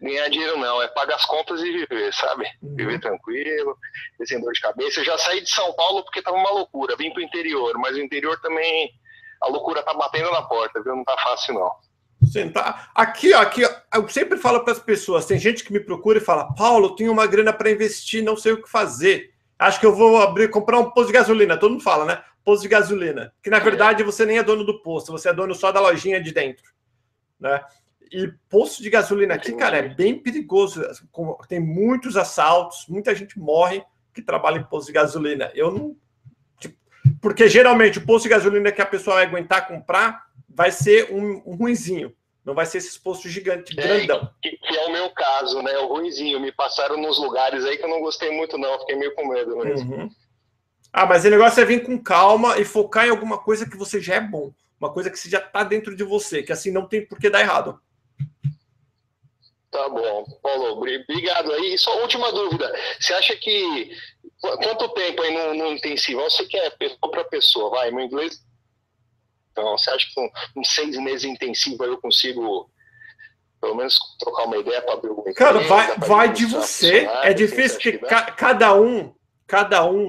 ganhar dinheiro não, é pagar as contas e viver, sabe? Viver tranquilo, sem dor de cabeça. Eu já saí de São Paulo porque tava uma loucura, vim pro interior, mas o interior também, a loucura tá batendo na porta, viu? Não tá fácil não. Sentar aqui, eu sempre falo para as pessoas, tem gente que me procura e fala, Paulo, tenho uma grana para investir, não sei o que fazer. Acho que eu vou comprar um posto de gasolina. Todo mundo fala, né? Posto de gasolina. Que, na verdade, você nem é dono do posto. Você é dono só da lojinha de dentro. Né? E posto de gasolina aqui, cara, é bem perigoso. Tem muitos assaltos. Muita gente morre que trabalha em posto de gasolina. Eu não... Tipo, porque, geralmente, o posto de gasolina que a pessoa vai aguentar comprar vai ser um ruinzinho. Não vai ser esse posto gigante, grandão. Que é o meu caso, né? O ruinzinho. Me passaram nos lugares aí que eu não gostei muito, não. Eu fiquei meio com medo mesmo. Uhum. Ah, mas o negócio é vir com calma e focar em alguma coisa que você já é bom. Uma coisa que você já tá dentro de você. Que assim não tem por que dar errado. Tá bom. Paulo, obrigado aí. E só última dúvida. Você acha que... Quanto tempo aí no intensivão você quer pessoa para pessoa? Vai, meu inglês... Então, você acha que com 6 meses intensivo eu consigo, pelo menos, trocar uma ideia para abrir alguma coisa? Cara, vai de você. É difícil que cada um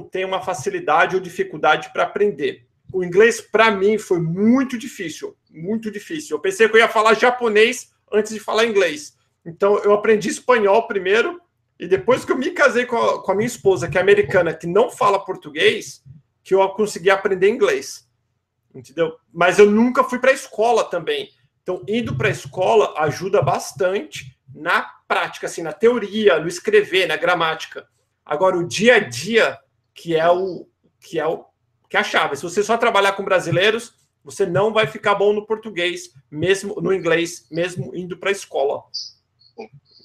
tem uma facilidade ou dificuldade para aprender. O inglês, para mim, foi muito difícil. Muito difícil. Eu pensei que eu ia falar japonês antes de falar inglês. Então, eu aprendi espanhol primeiro e depois que eu me casei com a minha esposa, que é americana, que não fala português, que eu consegui aprender inglês. Entendeu? Mas eu nunca fui para a escola também. Então, indo para a escola ajuda bastante na prática, assim, na teoria, no escrever, na gramática. Agora, o dia a dia, que é a chave. Se você só trabalhar com brasileiros, você não vai ficar bom no português, mesmo no inglês, mesmo indo para a escola.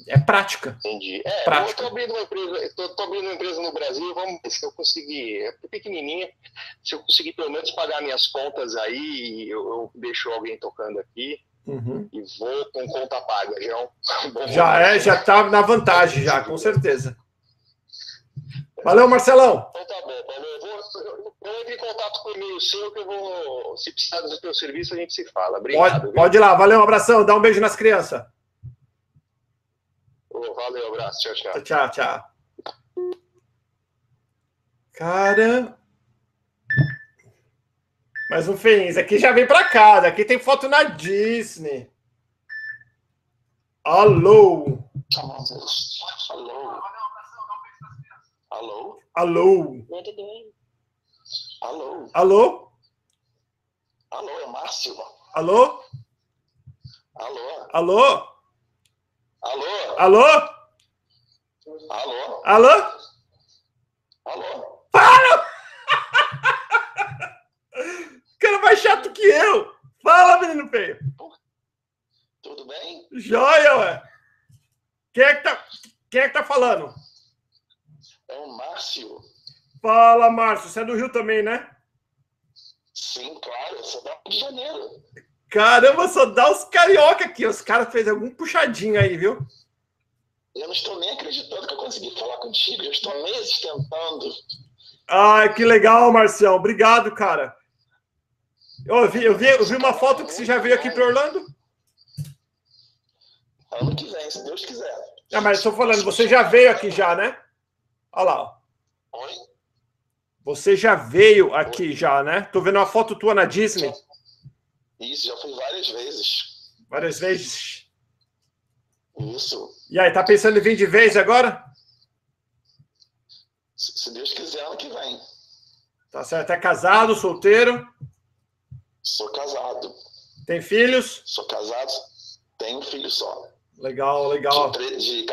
É prática. Entendi. Eu estou abrindo uma empresa, no Brasil, vamos ver se eu conseguir, é pequenininha, se eu conseguir pelo menos pagar minhas contas aí, eu deixo alguém tocando aqui e vou com conta paga. Já, já está na vantagem, já, com certeza. Valeu, Marcelão. Então tá bom, Paulo. Eu entro em contato com o e-mail seu, que eu vou, se precisar do seu serviço, a gente se fala. Obrigado. Pode ir lá, valeu, um abração, dá um beijo nas crianças. Valeu, abraço, tchau, tchau. Tchau, tchau. Cara. Mais um feliz. Aqui já vem pra cá. Aqui tem foto na Disney. Alô. Alô. Alô. Alô. Alô. Alô. Alô, é Márcio. Alô. Alô. Alô. Alô? Alô? Alô? Alô? Alô? Fala! O cara mais chato que eu! Fala, menino feio! Tudo bem? Joia, ué! Quem é que tá falando? É o Márcio. Fala, Márcio. Você é do Rio também, né? Sim, claro. Eu sou do Rio de Janeiro. Caramba, só dá os carioca aqui. Os caras fez algum puxadinho aí, viu? Eu não estou nem acreditando que eu consegui falar contigo. Eu estou meses tentando. Ai, que legal, Marcião. Obrigado, cara. Eu vi uma foto que você já veio aqui para Orlando? Ano que vem, se Deus quiser. É, mas estou falando, você já veio aqui já, né? Olha lá. Ó. Oi? Você já veio aqui já, né? Tô vendo uma foto tua na Disney. Isso, já fui várias vezes. Várias vezes? Isso. E aí, tá pensando em vir de vez agora? Se Deus quiser, ano que vem. Tá certo. É casado, solteiro? Sou casado. Tem filhos? Sou casado, tenho um filho só. Legal, legal. De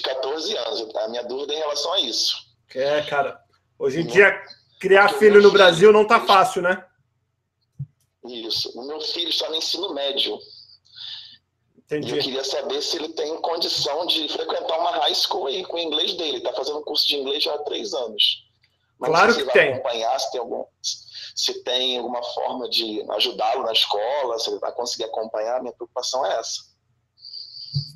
14 anos. A minha dúvida é em relação a isso. É, cara. Hoje em dia, criar filho no Brasil não tá fácil, né? Isso. O meu filho está no ensino médio. Entendi. E eu queria saber se ele tem condição de frequentar uma high school aí com o inglês dele. Ele está fazendo um curso de inglês já há 3 anos. Mas claro que tem. Acompanhar, se tem alguma forma de ajudá-lo na escola, se ele vai conseguir acompanhar, minha preocupação é essa.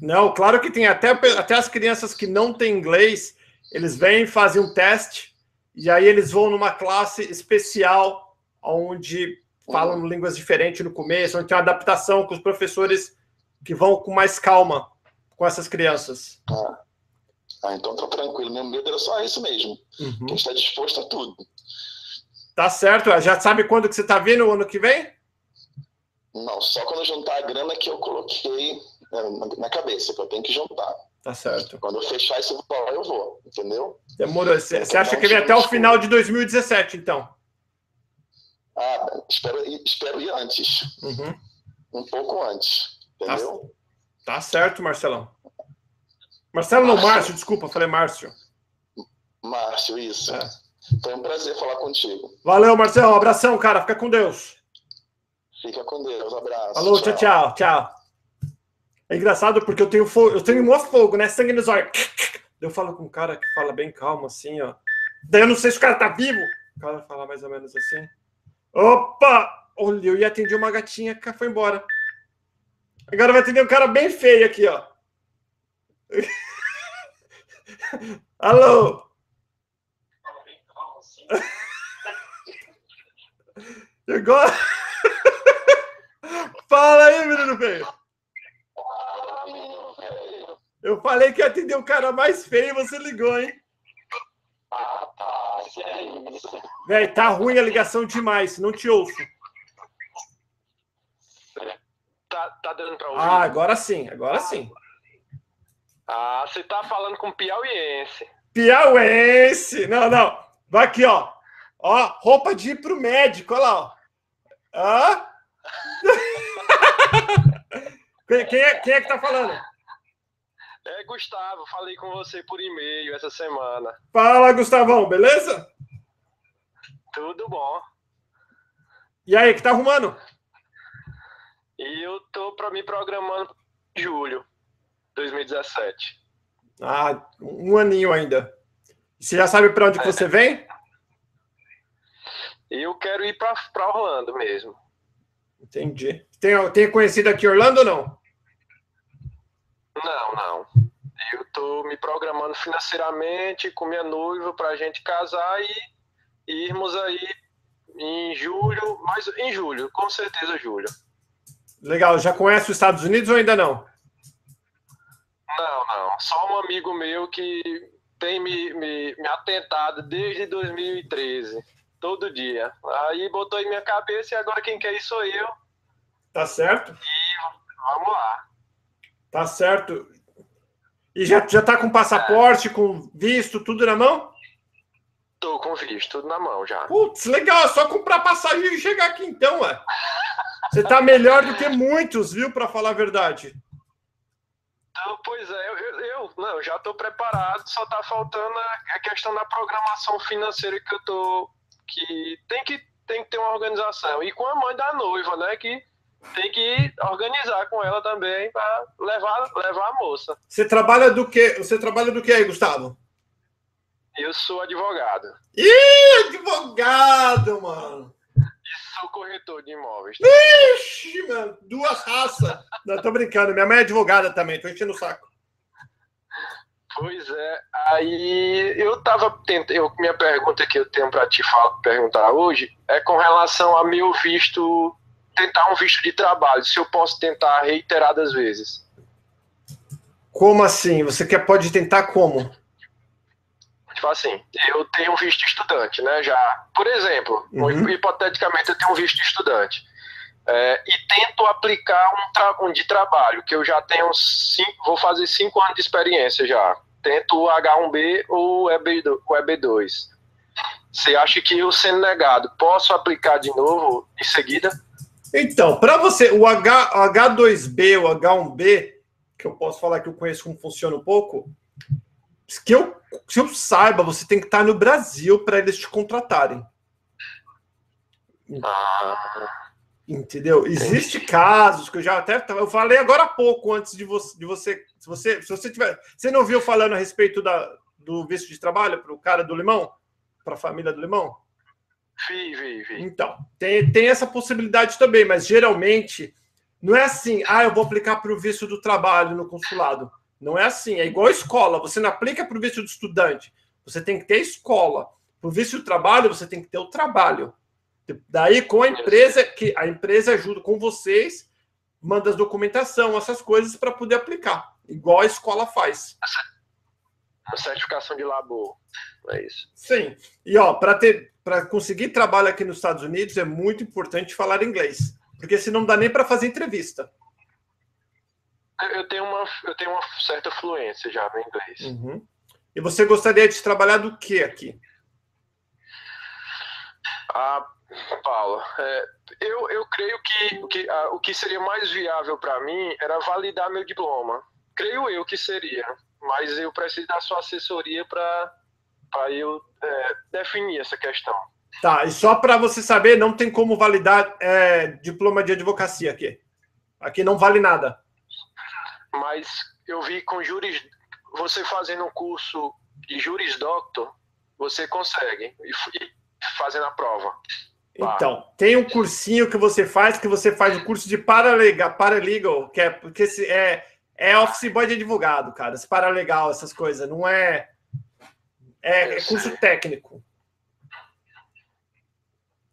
Não, claro que tem. Até as crianças que não têm inglês, eles vêm, fazem um teste, e aí eles vão numa classe especial, onde... falam línguas diferentes no começo, onde tem uma adaptação com os professores que vão com mais calma com essas crianças. Ah, então tá tranquilo. Meu medo era só isso mesmo. Uhum. A gente tá disposto a tudo. Tá certo. Já sabe quando que você tá vindo, ano que vem? Não, só quando juntar a grana que eu coloquei na cabeça, que eu tenho que juntar. Tá certo. Quando eu fechar esse valor, eu vou, entendeu? Demorou. Você acha que vem até o final de 2017, então? Ah, espero ir antes. Uhum. Um pouco antes, entendeu? Tá certo, Marcelão. Marcelo, não, Márcio, desculpa, falei Márcio. Márcio, isso. É. Foi um prazer falar contigo. Valeu, Marcelo, um abração, cara, fica com Deus. Fica com Deus, um abraço. Falou, tchau, tchau, tchau. É engraçado porque eu tenho mó fogo, né? Sangue nos olhos. Eu falo com um cara que fala bem calmo, assim, ó. Daí eu não sei se o cara tá vivo. O cara fala mais ou menos assim. Opa! Olha, eu ia atender uma gatinha que foi embora. Agora vai atender um cara bem feio aqui, ó. Alô? Chegou? Fala aí, menino feio. Eu falei que ia atender um cara mais feio e você ligou, hein? Véi, tá ruim a ligação demais, não te ouço. Tá dando pra ouvir? Ah, agora sim, agora sim. Ah, você tá falando com piauiense. Piauiense! Não, não. Vai aqui, ó. Ó, roupa de ir pro médico, olha lá, ó. Hã? Quem é que tá falando? É, Gustavo. Falei com você por e-mail essa semana. Fala, Gustavão. Beleza? Tudo bom. E aí, que tá arrumando? Eu tô me programando em julho. 2017. Ah, um aninho ainda. Você já sabe para onde que você vem? Eu quero ir para Orlando mesmo. Entendi. Tem conhecido aqui Orlando ou não? Não, não. Eu tô me programando financeiramente com minha noiva para a gente casar e irmos aí em julho, mas em julho, com certeza julho. Legal. Já conhece os Estados Unidos ou ainda não? Não, não. Só um amigo meu que tem me atentado desde 2013. Todo dia. Aí botou em minha cabeça e agora quem quer ir sou eu. Tá certo? E vamos lá. Tá certo. E já tá com passaporte, com visto, tudo na mão? Tô com visto, tudo na mão já. Putz, legal. É só comprar passagem e chegar aqui então, ué. Você tá melhor do que muitos, viu? Pra falar a verdade. Então, pois é, eu já estou preparado, só está faltando a questão da programação financeira que tem que ter uma organização. E com a mãe da noiva, né? Que tem que organizar com ela também para levar a moça. Você trabalha do quê? Você trabalha do que aí, Gustavo? Eu sou advogado. Ih, advogado, mano! E sou corretor de imóveis. Ixi, mano, duas raças. Não, tô brincando, minha mãe é advogada também, tô enchendo o saco. Pois é, aí eu tava tentando. Minha pergunta que eu tenho pra te perguntar hoje é com relação a meu visto, tentar um visto de trabalho, se eu posso tentar reiteradas vezes. Como assim? Você pode tentar como? Tipo assim, eu tenho um visto de estudante, né, já, por exemplo, uhum. Hipoteticamente eu tenho um visto de estudante, e tento aplicar um de trabalho, que eu já tenho, vou fazer 5 anos de experiência já, tento o H1B ou o EB2, você acha que eu sendo negado, posso aplicar de novo em seguida? Então, para você, o H2B ou H1B, que eu posso falar que eu conheço como funciona um pouco, se eu saiba, você tem que estar no Brasil para eles te contratarem. Entendeu? Existe casos que eu já até... Eu falei agora há pouco, antes de você... Você não ouviu falando a respeito do visto de trabalho para o cara do Limão? Para a família do Limão? Vi. Então, tem essa possibilidade também, mas geralmente não é assim, eu vou aplicar para o visto do trabalho no consulado. Não é assim, é igual a escola. Você não aplica para o visto de estudante. Você tem que ter escola. Para o visto de trabalho, você tem que ter o trabalho. Daí com a empresa, que a empresa ajuda com vocês, manda as documentação, essas coisas para poder aplicar, igual a escola faz. A certificação de labor, é isso. Sim. E ó, para conseguir trabalho aqui nos Estados Unidos é muito importante falar inglês, porque senão não dá nem para fazer entrevista. Eu tenho uma certa fluência já no inglês. Uhum. E você gostaria de trabalhar do que aqui? Ah, Paula, eu creio que o que seria mais viável para mim era validar meu diploma. Creio eu que seria, mas eu preciso da sua assessoria para eu definir essa questão. Tá, e só para você saber, não tem como validar diploma de advocacia aqui. Aqui não vale nada. Mas eu vi com juris... Você fazendo um curso de juris doctor, você consegue e fazendo a prova. Então, tem um cursinho que você faz o curso de paralegal, que é porque é office boy de advogado, cara. Esse paralegal, essas coisas, não é... É curso técnico.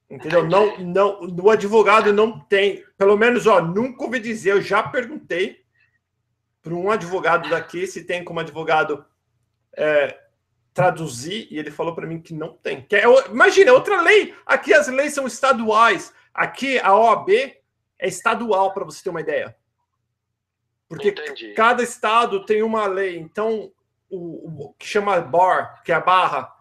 Entendeu? Não, no advogado não tem... Pelo menos, ó, nunca ouvi dizer, eu já perguntei para um advogado daqui se tem como advogado traduzir, e ele falou para mim que não tem. Imagina, outra lei. Aqui as leis são estaduais. Aqui a OAB é estadual, para você ter uma ideia. Porque entendi. Cada estado tem uma lei. Então, o que chama bar, que é a barra.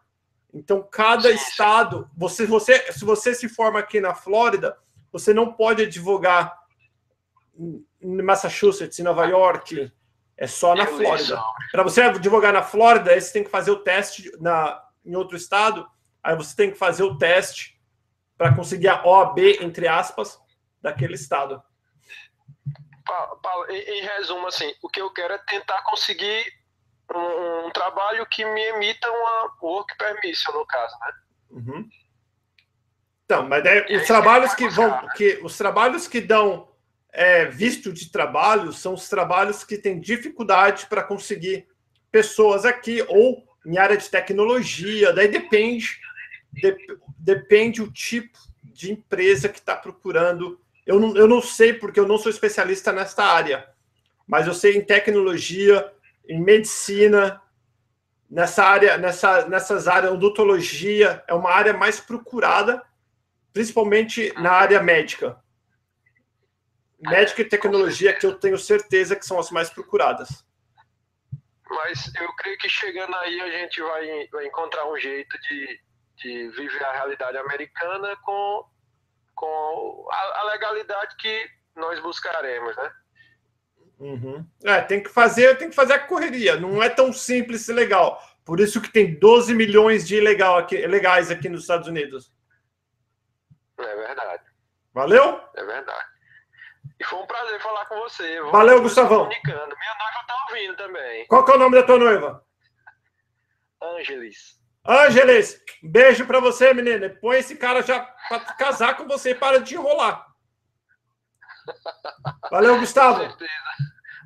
Então, cada estado... se você se forma aqui na Flórida, você não pode advogar em Massachusetts, em Nova York, é só na Flórida. Para você advogar na Flórida, aí você tem que fazer o teste em outro estado, aí você tem que fazer o teste para conseguir a OAB, entre aspas, daquele estado. Paulo, em resumo, assim, o que eu quero é tentar conseguir um trabalho que me emita uma work permission, no caso, né? Uhum. Então, mas daí, os trabalhos que dão visto de trabalho são os trabalhos que têm dificuldade para conseguir pessoas aqui, ou em área de tecnologia. Daí depende o tipo de empresa que está procurando. Eu não sei, porque eu não sou especialista nesta área, mas eu sei em tecnologia, em medicina, nessas áreas, odontologia é uma área mais procurada, principalmente na área médica. Médica e tecnologia, que eu tenho certeza que são as mais procuradas. Mas eu creio que chegando aí a gente vai encontrar um jeito de viver a realidade americana com a legalidade que nós buscaremos, né? Uhum. Tem que fazer a correria. Não é tão simples e legal. Por isso que tem 12 milhões de ilegais aqui nos Estados Unidos. É verdade. Valeu? É verdade. E foi um prazer falar com você. Valeu, Gustavão. Minha noiva tá ouvindo também. Qual que é o nome da tua noiva? Ângeles. Ângeles, beijo pra você, menina. Põe esse cara já pra casar com você e para de enrolar. Valeu, Gustavo. Com certeza.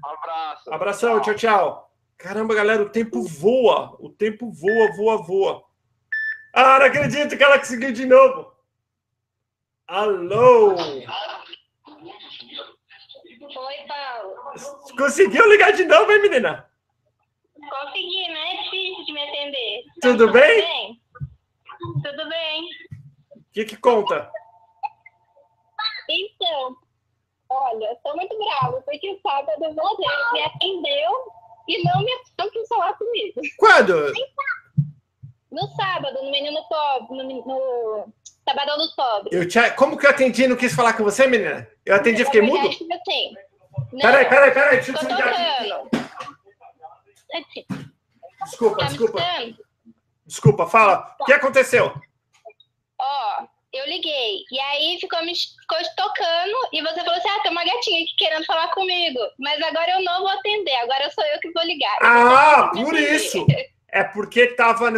Um abraço. Abração, tchau, tchau. Caramba, galera, o tempo voa. O tempo voa. Ah, não acredito que ela conseguiu de novo. Alô. Oi, Paulo. Conseguiu ligar de novo, hein, menina? Consegui, né? É difícil de me atender. Tudo bem? Tudo bem. O que conta? Então, olha, eu tô muito brava, porque sábado você me atendeu e não me atendeu falar comigo. Quando? No sábado, no Menino Pobre, no Sabadão dos Pobres. Como que eu atendi e não quis falar com você, menina? Eu atendi e fiquei mudo? Peraí. Deixa eu desligar. Desculpa. Desculpa, fala. O que aconteceu? Ó, eu liguei. E aí ficou tocando e você falou assim, tem uma gatinha aqui querendo falar comigo. Mas agora eu não vou atender. Agora sou eu que vou ligar. Ah, por isso. É porque tava...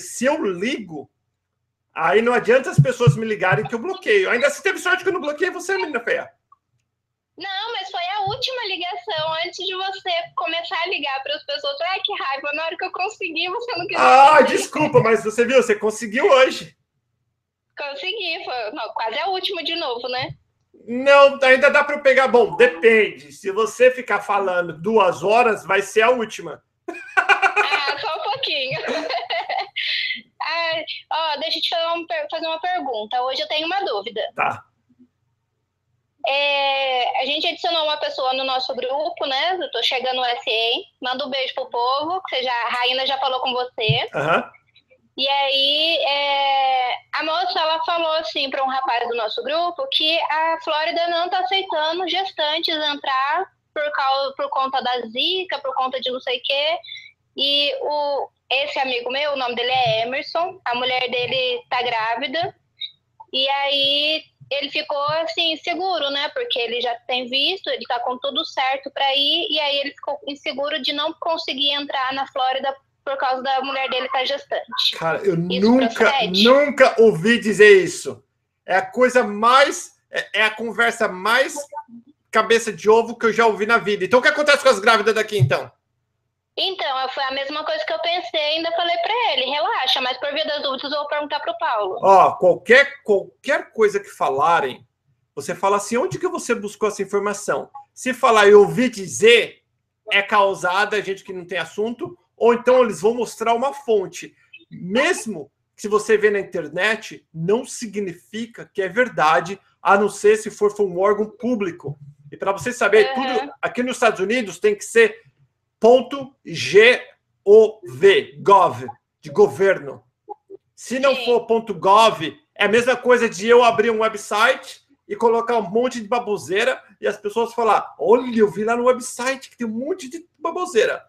Se eu ligo... Aí não adianta as pessoas me ligarem que eu bloqueio. Ainda se teve sorte que eu não bloqueei você, menina feia. Não, mas foi a última ligação antes de você começar a ligar para as pessoas. Ai, que raiva, na hora que eu consegui, você não quis. Ah, desculpa, mas você viu, você conseguiu hoje. Consegui, foi, não, quase a última de novo, né? Não, ainda dá para eu pegar. Bom, depende. Se você ficar falando 2 horas, vai ser a última. Ah, só um pouquinho. Ah, ó, deixa eu te fazer uma pergunta. Hoje eu tenho uma dúvida. Tá. É, a gente adicionou uma pessoa no nosso grupo, né? Eu tô chegando no SA. Manda um beijo pro povo, que seja, a Rainha já falou com você. Uhum. E aí, a moça, ela falou assim para um rapaz do nosso grupo que a Flórida não tá aceitando gestantes entrar por conta da zika, por conta de não sei o quê. E esse amigo meu, o nome dele é Emerson, a mulher dele tá grávida. E aí ele ficou assim, inseguro, né? Porque ele já tem visto, ele tá com tudo certo para ir. E aí ele ficou inseguro de não conseguir entrar na Flórida por causa da mulher dele estar gestante. Cara, eu nunca ouvi dizer isso. É a coisa mais... É a conversa mais cabeça de ovo que eu já ouvi na vida. Então, o que acontece com as grávidas daqui, então? Então, foi a mesma coisa que eu pensei. Ainda falei pra ele, relaxa, mas por via das dúvidas eu vou perguntar pro Paulo. Ó, qualquer coisa que falarem, você fala assim, onde que você buscou essa informação? Se falar, eu ouvi dizer, é causada, gente que não tem assunto... Ou então eles vão mostrar uma fonte. Mesmo que você vê na internet, não significa que é verdade, a não ser se for um órgão público. E para você saber, tudo aqui nos Estados Unidos tem que ser .gov, de governo. Se não for .gov, é a mesma coisa de eu abrir um website e colocar um monte de baboseira e as pessoas falar, olha, eu vi lá no website que tem um monte de baboseira.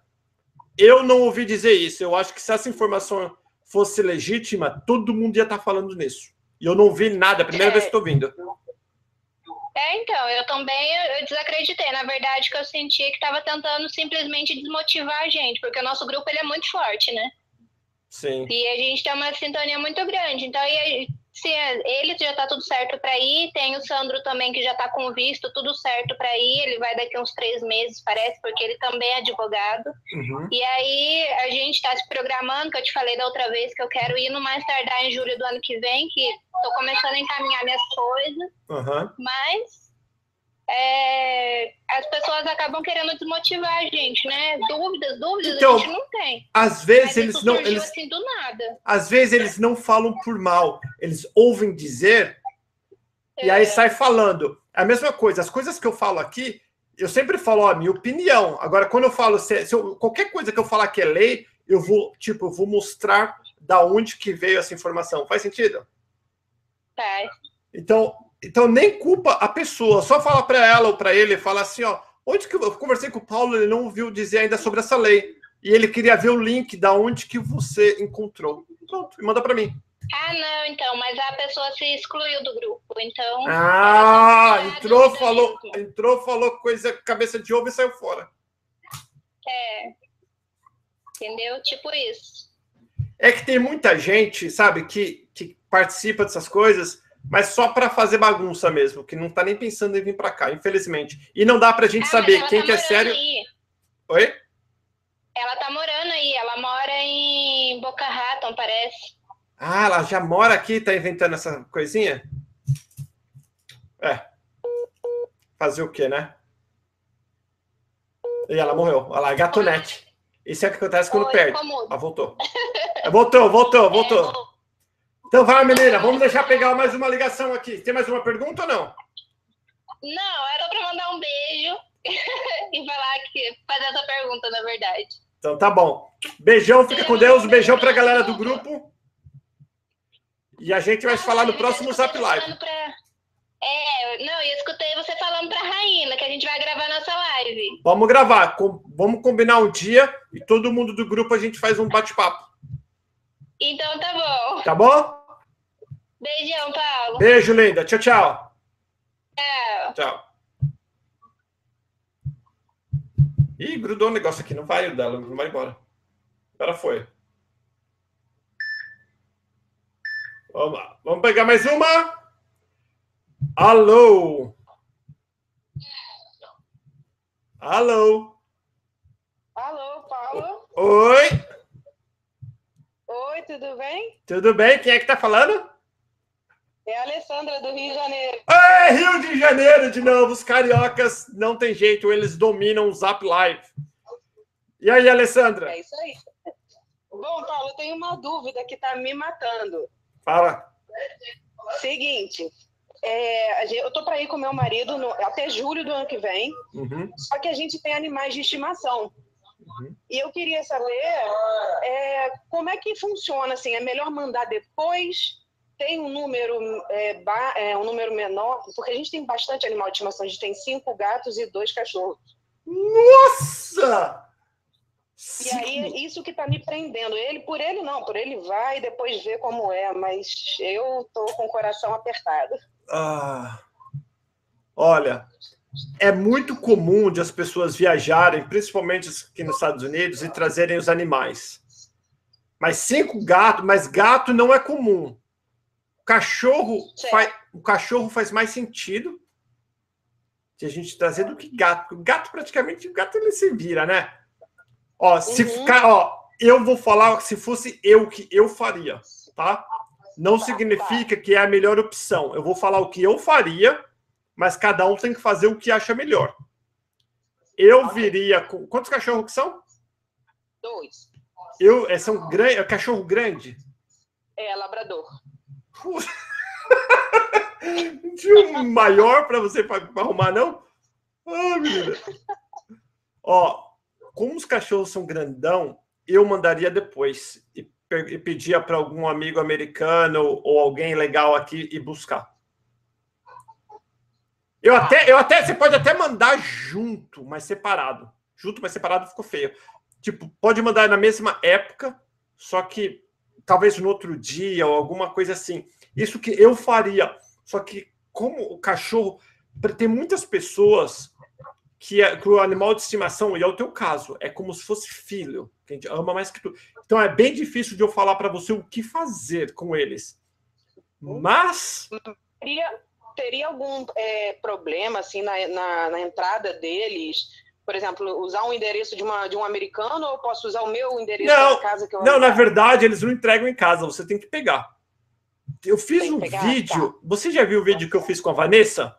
Eu não ouvi dizer isso. Eu acho que se essa informação fosse legítima, todo mundo ia estar falando nisso. E eu não ouvi nada. Primeira vez que estou ouvindo. É, então. Eu também desacreditei. Na verdade, que eu sentia que estava tentando simplesmente desmotivar a gente. Porque o nosso grupo ele é muito forte, né? Sim. E a gente tem uma sintonia muito grande. Então, se ele já está tudo certo para ir. Tem o Sandro também, que já está com visto tudo certo para ir. Ele vai daqui uns 3 meses, parece, porque ele também é advogado. Uhum. E aí, a gente está se programando, que eu te falei da outra vez, que eu quero ir no mais tardar em julho do ano que vem, que estou começando a encaminhar minhas coisas. Uhum. Mas as pessoas acabam querendo desmotivar a gente, né? Dúvidas, então, a gente não tem. Às vezes eles não... assim, do nada. Às vezes eles não falam por mal, eles ouvem dizer e aí sai falando. É a mesma coisa, as coisas que eu falo aqui, eu sempre falo a minha opinião. Agora, quando eu falo, qualquer coisa que eu falar que é lei, eu vou mostrar da onde que veio essa informação. Faz sentido? Faz. Então, nem culpa a pessoa, só fala para ela ou para ele, fala assim, ó, onde que eu conversei com o Paulo, ele não ouviu dizer ainda sobre essa lei. E ele queria ver o link da onde que você encontrou. Pronto, e manda para mim. Ah, não, então, mas a pessoa se excluiu do grupo, então... Ah, entrou, falou coisa, cabeça de ovo e saiu fora. É, entendeu? Tipo isso. É que tem muita gente, sabe, que participa dessas coisas... Mas só para fazer bagunça mesmo, que não tá nem pensando em vir para cá, infelizmente. E não dá pra gente saber quem que é sério. Aí. Oi? Ela tá morando aí, ela mora em Boca Raton, parece. Ah, ela já mora aqui, tá inventando essa coisinha? É. Fazer o quê, né? E ela morreu. Olha lá, gatonete. Isso é o que acontece quando perde. Ela voltou. Voltou. É, então vai, menina, vamos deixar pegar mais uma ligação aqui. Tem mais uma pergunta ou não? Não, era para mandar um beijo e falar que fazer essa pergunta, na verdade. Então tá bom. Beijão, fica com Deus. Beijão para a galera do grupo. E a gente vai se falar no próximo Zap Live. Eu escutei você falando para a Rainha que a gente vai gravar a nossa live. Vamos gravar, vamos combinar um dia e todo mundo do grupo a gente faz um bate-papo. Então tá bom. Tá bom? Beijão, Paulo. Beijo, linda. Tchau, tchau. Tchau. Tchau. Ih, grudou um negócio aqui. Não vai o dela, não vai embora. Agora foi. Vamos lá. Vamos pegar mais uma. Alô? Alô? Alô, Paulo? Oi? Oi, tudo bem? Tudo bem? Quem é que tá falando? É a Alessandra, do Rio de Janeiro. É, Rio de Janeiro de novo. Os cariocas não tem jeito, eles dominam o Zap Live. E aí, Alessandra? É isso aí. Bom, Paulo, eu tenho uma dúvida que está me matando. Fala. Seguinte, eu tô para ir com meu marido até julho do ano que vem, só que a gente tem animais de estimação. E eu queria saber como é que funciona, assim, é melhor mandar depois? Tem um número, um número menor? Porque a gente tem bastante animal de estimação, a gente tem 5 gatos e 2 cachorros. Nossa! E aí, isso que tá me prendendo. Por ele vai e depois vê como é, mas eu tô com o coração apertado. Ah, olha, é muito comum de as pessoas viajarem, principalmente aqui nos Estados Unidos, e trazerem os animais. Mas 5 gatos, mas gato não é comum. O cachorro faz mais sentido de a gente trazer do que gato. O gato, praticamente, ele se vira, né? Ó, se ficar, eu vou falar se fosse eu que eu faria, tá? Não significa que é a melhor opção. Eu vou falar o que eu faria, mas cada um tem que fazer o que acha melhor. Eu viria com... Quantos cachorros que são? 2. São grandes? É cachorro grande? É, labrador. De um maior para você arrumar, não? Ah, menina. Ó... Como os cachorros são grandão, eu mandaria depois e pedia para algum amigo americano ou alguém legal aqui e buscar. Você pode até mandar junto, mas separado. Junto, mas separado ficou feio. Tipo, pode mandar na mesma época, só que talvez no outro dia ou alguma coisa assim. Isso que eu faria. Só que como o cachorro... Tem muitas pessoas... que o animal de estimação, e é o teu caso, é como se fosse filho, que a gente ama mais que tu. Então é bem difícil de eu falar para você o que fazer com eles. Mas... Teria algum problema assim, na entrada deles? Por exemplo, usar um endereço de um americano, ou eu posso usar o meu endereço da casa que eu... Não, na verdade, eles não entregam em casa, você tem que pegar. Eu fiz um vídeo... Tá. Você já viu o vídeo que eu fiz com a Vanessa?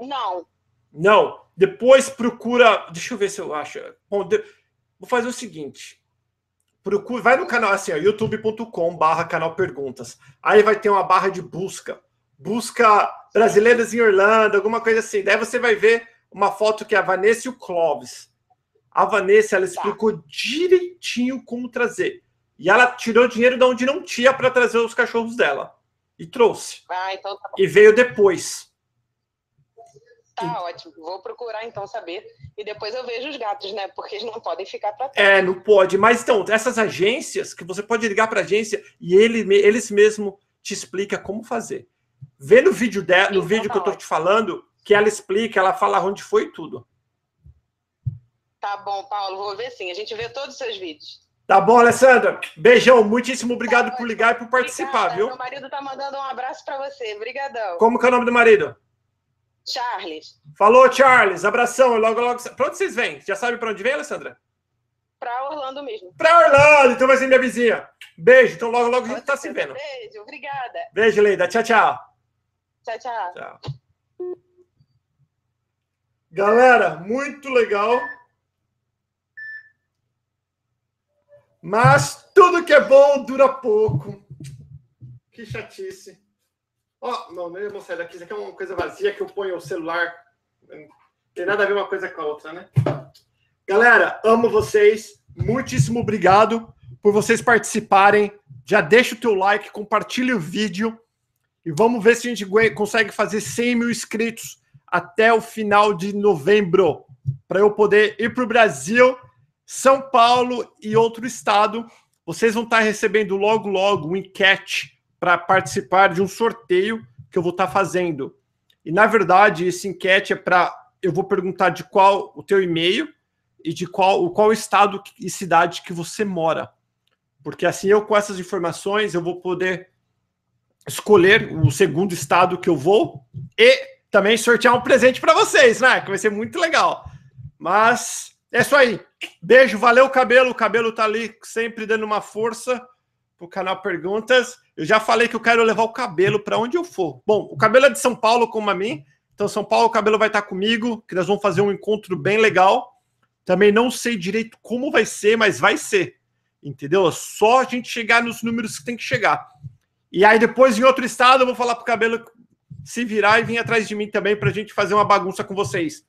Não. Não, depois procura... Deixa eu ver se eu acho... Bom, vou fazer o seguinte. Procura, vai no canal, assim, youtube.com/canal perguntas. Aí vai ter uma barra de busca. Busca brasileiros em Orlando, alguma coisa assim. Daí você vai ver uma foto que é a Vanessa e o Clóvis. A Vanessa, ela explicou direitinho como trazer. E ela tirou dinheiro de onde não tinha para trazer os cachorros dela. E trouxe. Ah, então tá bom. E veio depois. Tá ótimo, vou procurar então saber. E depois eu vejo os gatos, né? Porque eles não podem ficar para trás. É, não pode. Mas então, essas agências, que você pode ligar para a agência e eles mesmo te explicam como fazer. Vê no vídeo dela, no vídeo que eu tô te falando, que ela explica, ela fala onde foi e tudo. Tá bom, Paulo, vou ver sim. A gente vê todos os seus vídeos. Tá bom, Alessandra. Beijão, muitíssimo obrigado por ligar e por participar, viu? Meu marido tá mandando um abraço para você. Obrigadão. Como que é o nome do marido? Charles. Falou, Charles. Abração. Logo. Pra onde vocês vêm? Já sabe pra onde vem, Alessandra? Pra Orlando mesmo. Pra Orlando! Então vai ser minha vizinha. Beijo. Então logo a gente tá se vendo. Beijo. Obrigada. Beijo, Leida. Tchau, tchau. Tchau, tchau. Tchau. Galera, muito legal. Mas tudo que é bom dura pouco. Que chatice. Ó, não, eu vou sair daqui. Isso aqui é uma coisa vazia que eu ponho o celular. Não tem nada a ver uma coisa com a outra, né? Galera, amo vocês. Muitíssimo obrigado por vocês participarem. Já deixa o teu like, compartilha o vídeo. E vamos ver se a gente consegue fazer 100 mil inscritos até o final de novembro. Para eu poder ir para o Brasil, São Paulo e outro estado. Vocês vão estar recebendo logo um enquete para participar de um sorteio que eu vou estar fazendo. E, na verdade, esse enquete é para... Eu vou perguntar de qual o teu e-mail e de qual estado e cidade que você mora. Porque, assim, eu com essas informações, eu vou poder escolher o segundo estado que eu vou e também sortear um presente para vocês, né? Que vai ser muito legal. Mas é isso aí. Beijo, valeu, cabelo. O cabelo tá ali sempre dando uma força. pro canal Perguntas. Eu já falei que eu quero levar o cabelo para onde eu for. Bom, o cabelo é de São Paulo, como a mim. Então, São Paulo, o cabelo vai estar comigo, que nós vamos fazer um encontro bem legal. Também não sei direito como vai ser, mas vai ser. Entendeu? É só a gente chegar nos números que tem que chegar. E aí, depois, em outro estado, eu vou falar pro cabelo se virar e vir atrás de mim também pra gente fazer uma bagunça com vocês.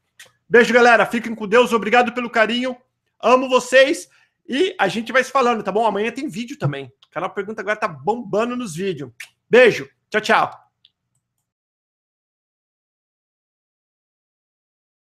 Beijo, galera. Fiquem com Deus. Obrigado pelo carinho. Amo vocês. E a gente vai se falando, tá bom? Amanhã tem vídeo também. O canal Pergunta agora tá bombando nos vídeos. Beijo. Tchau, tchau.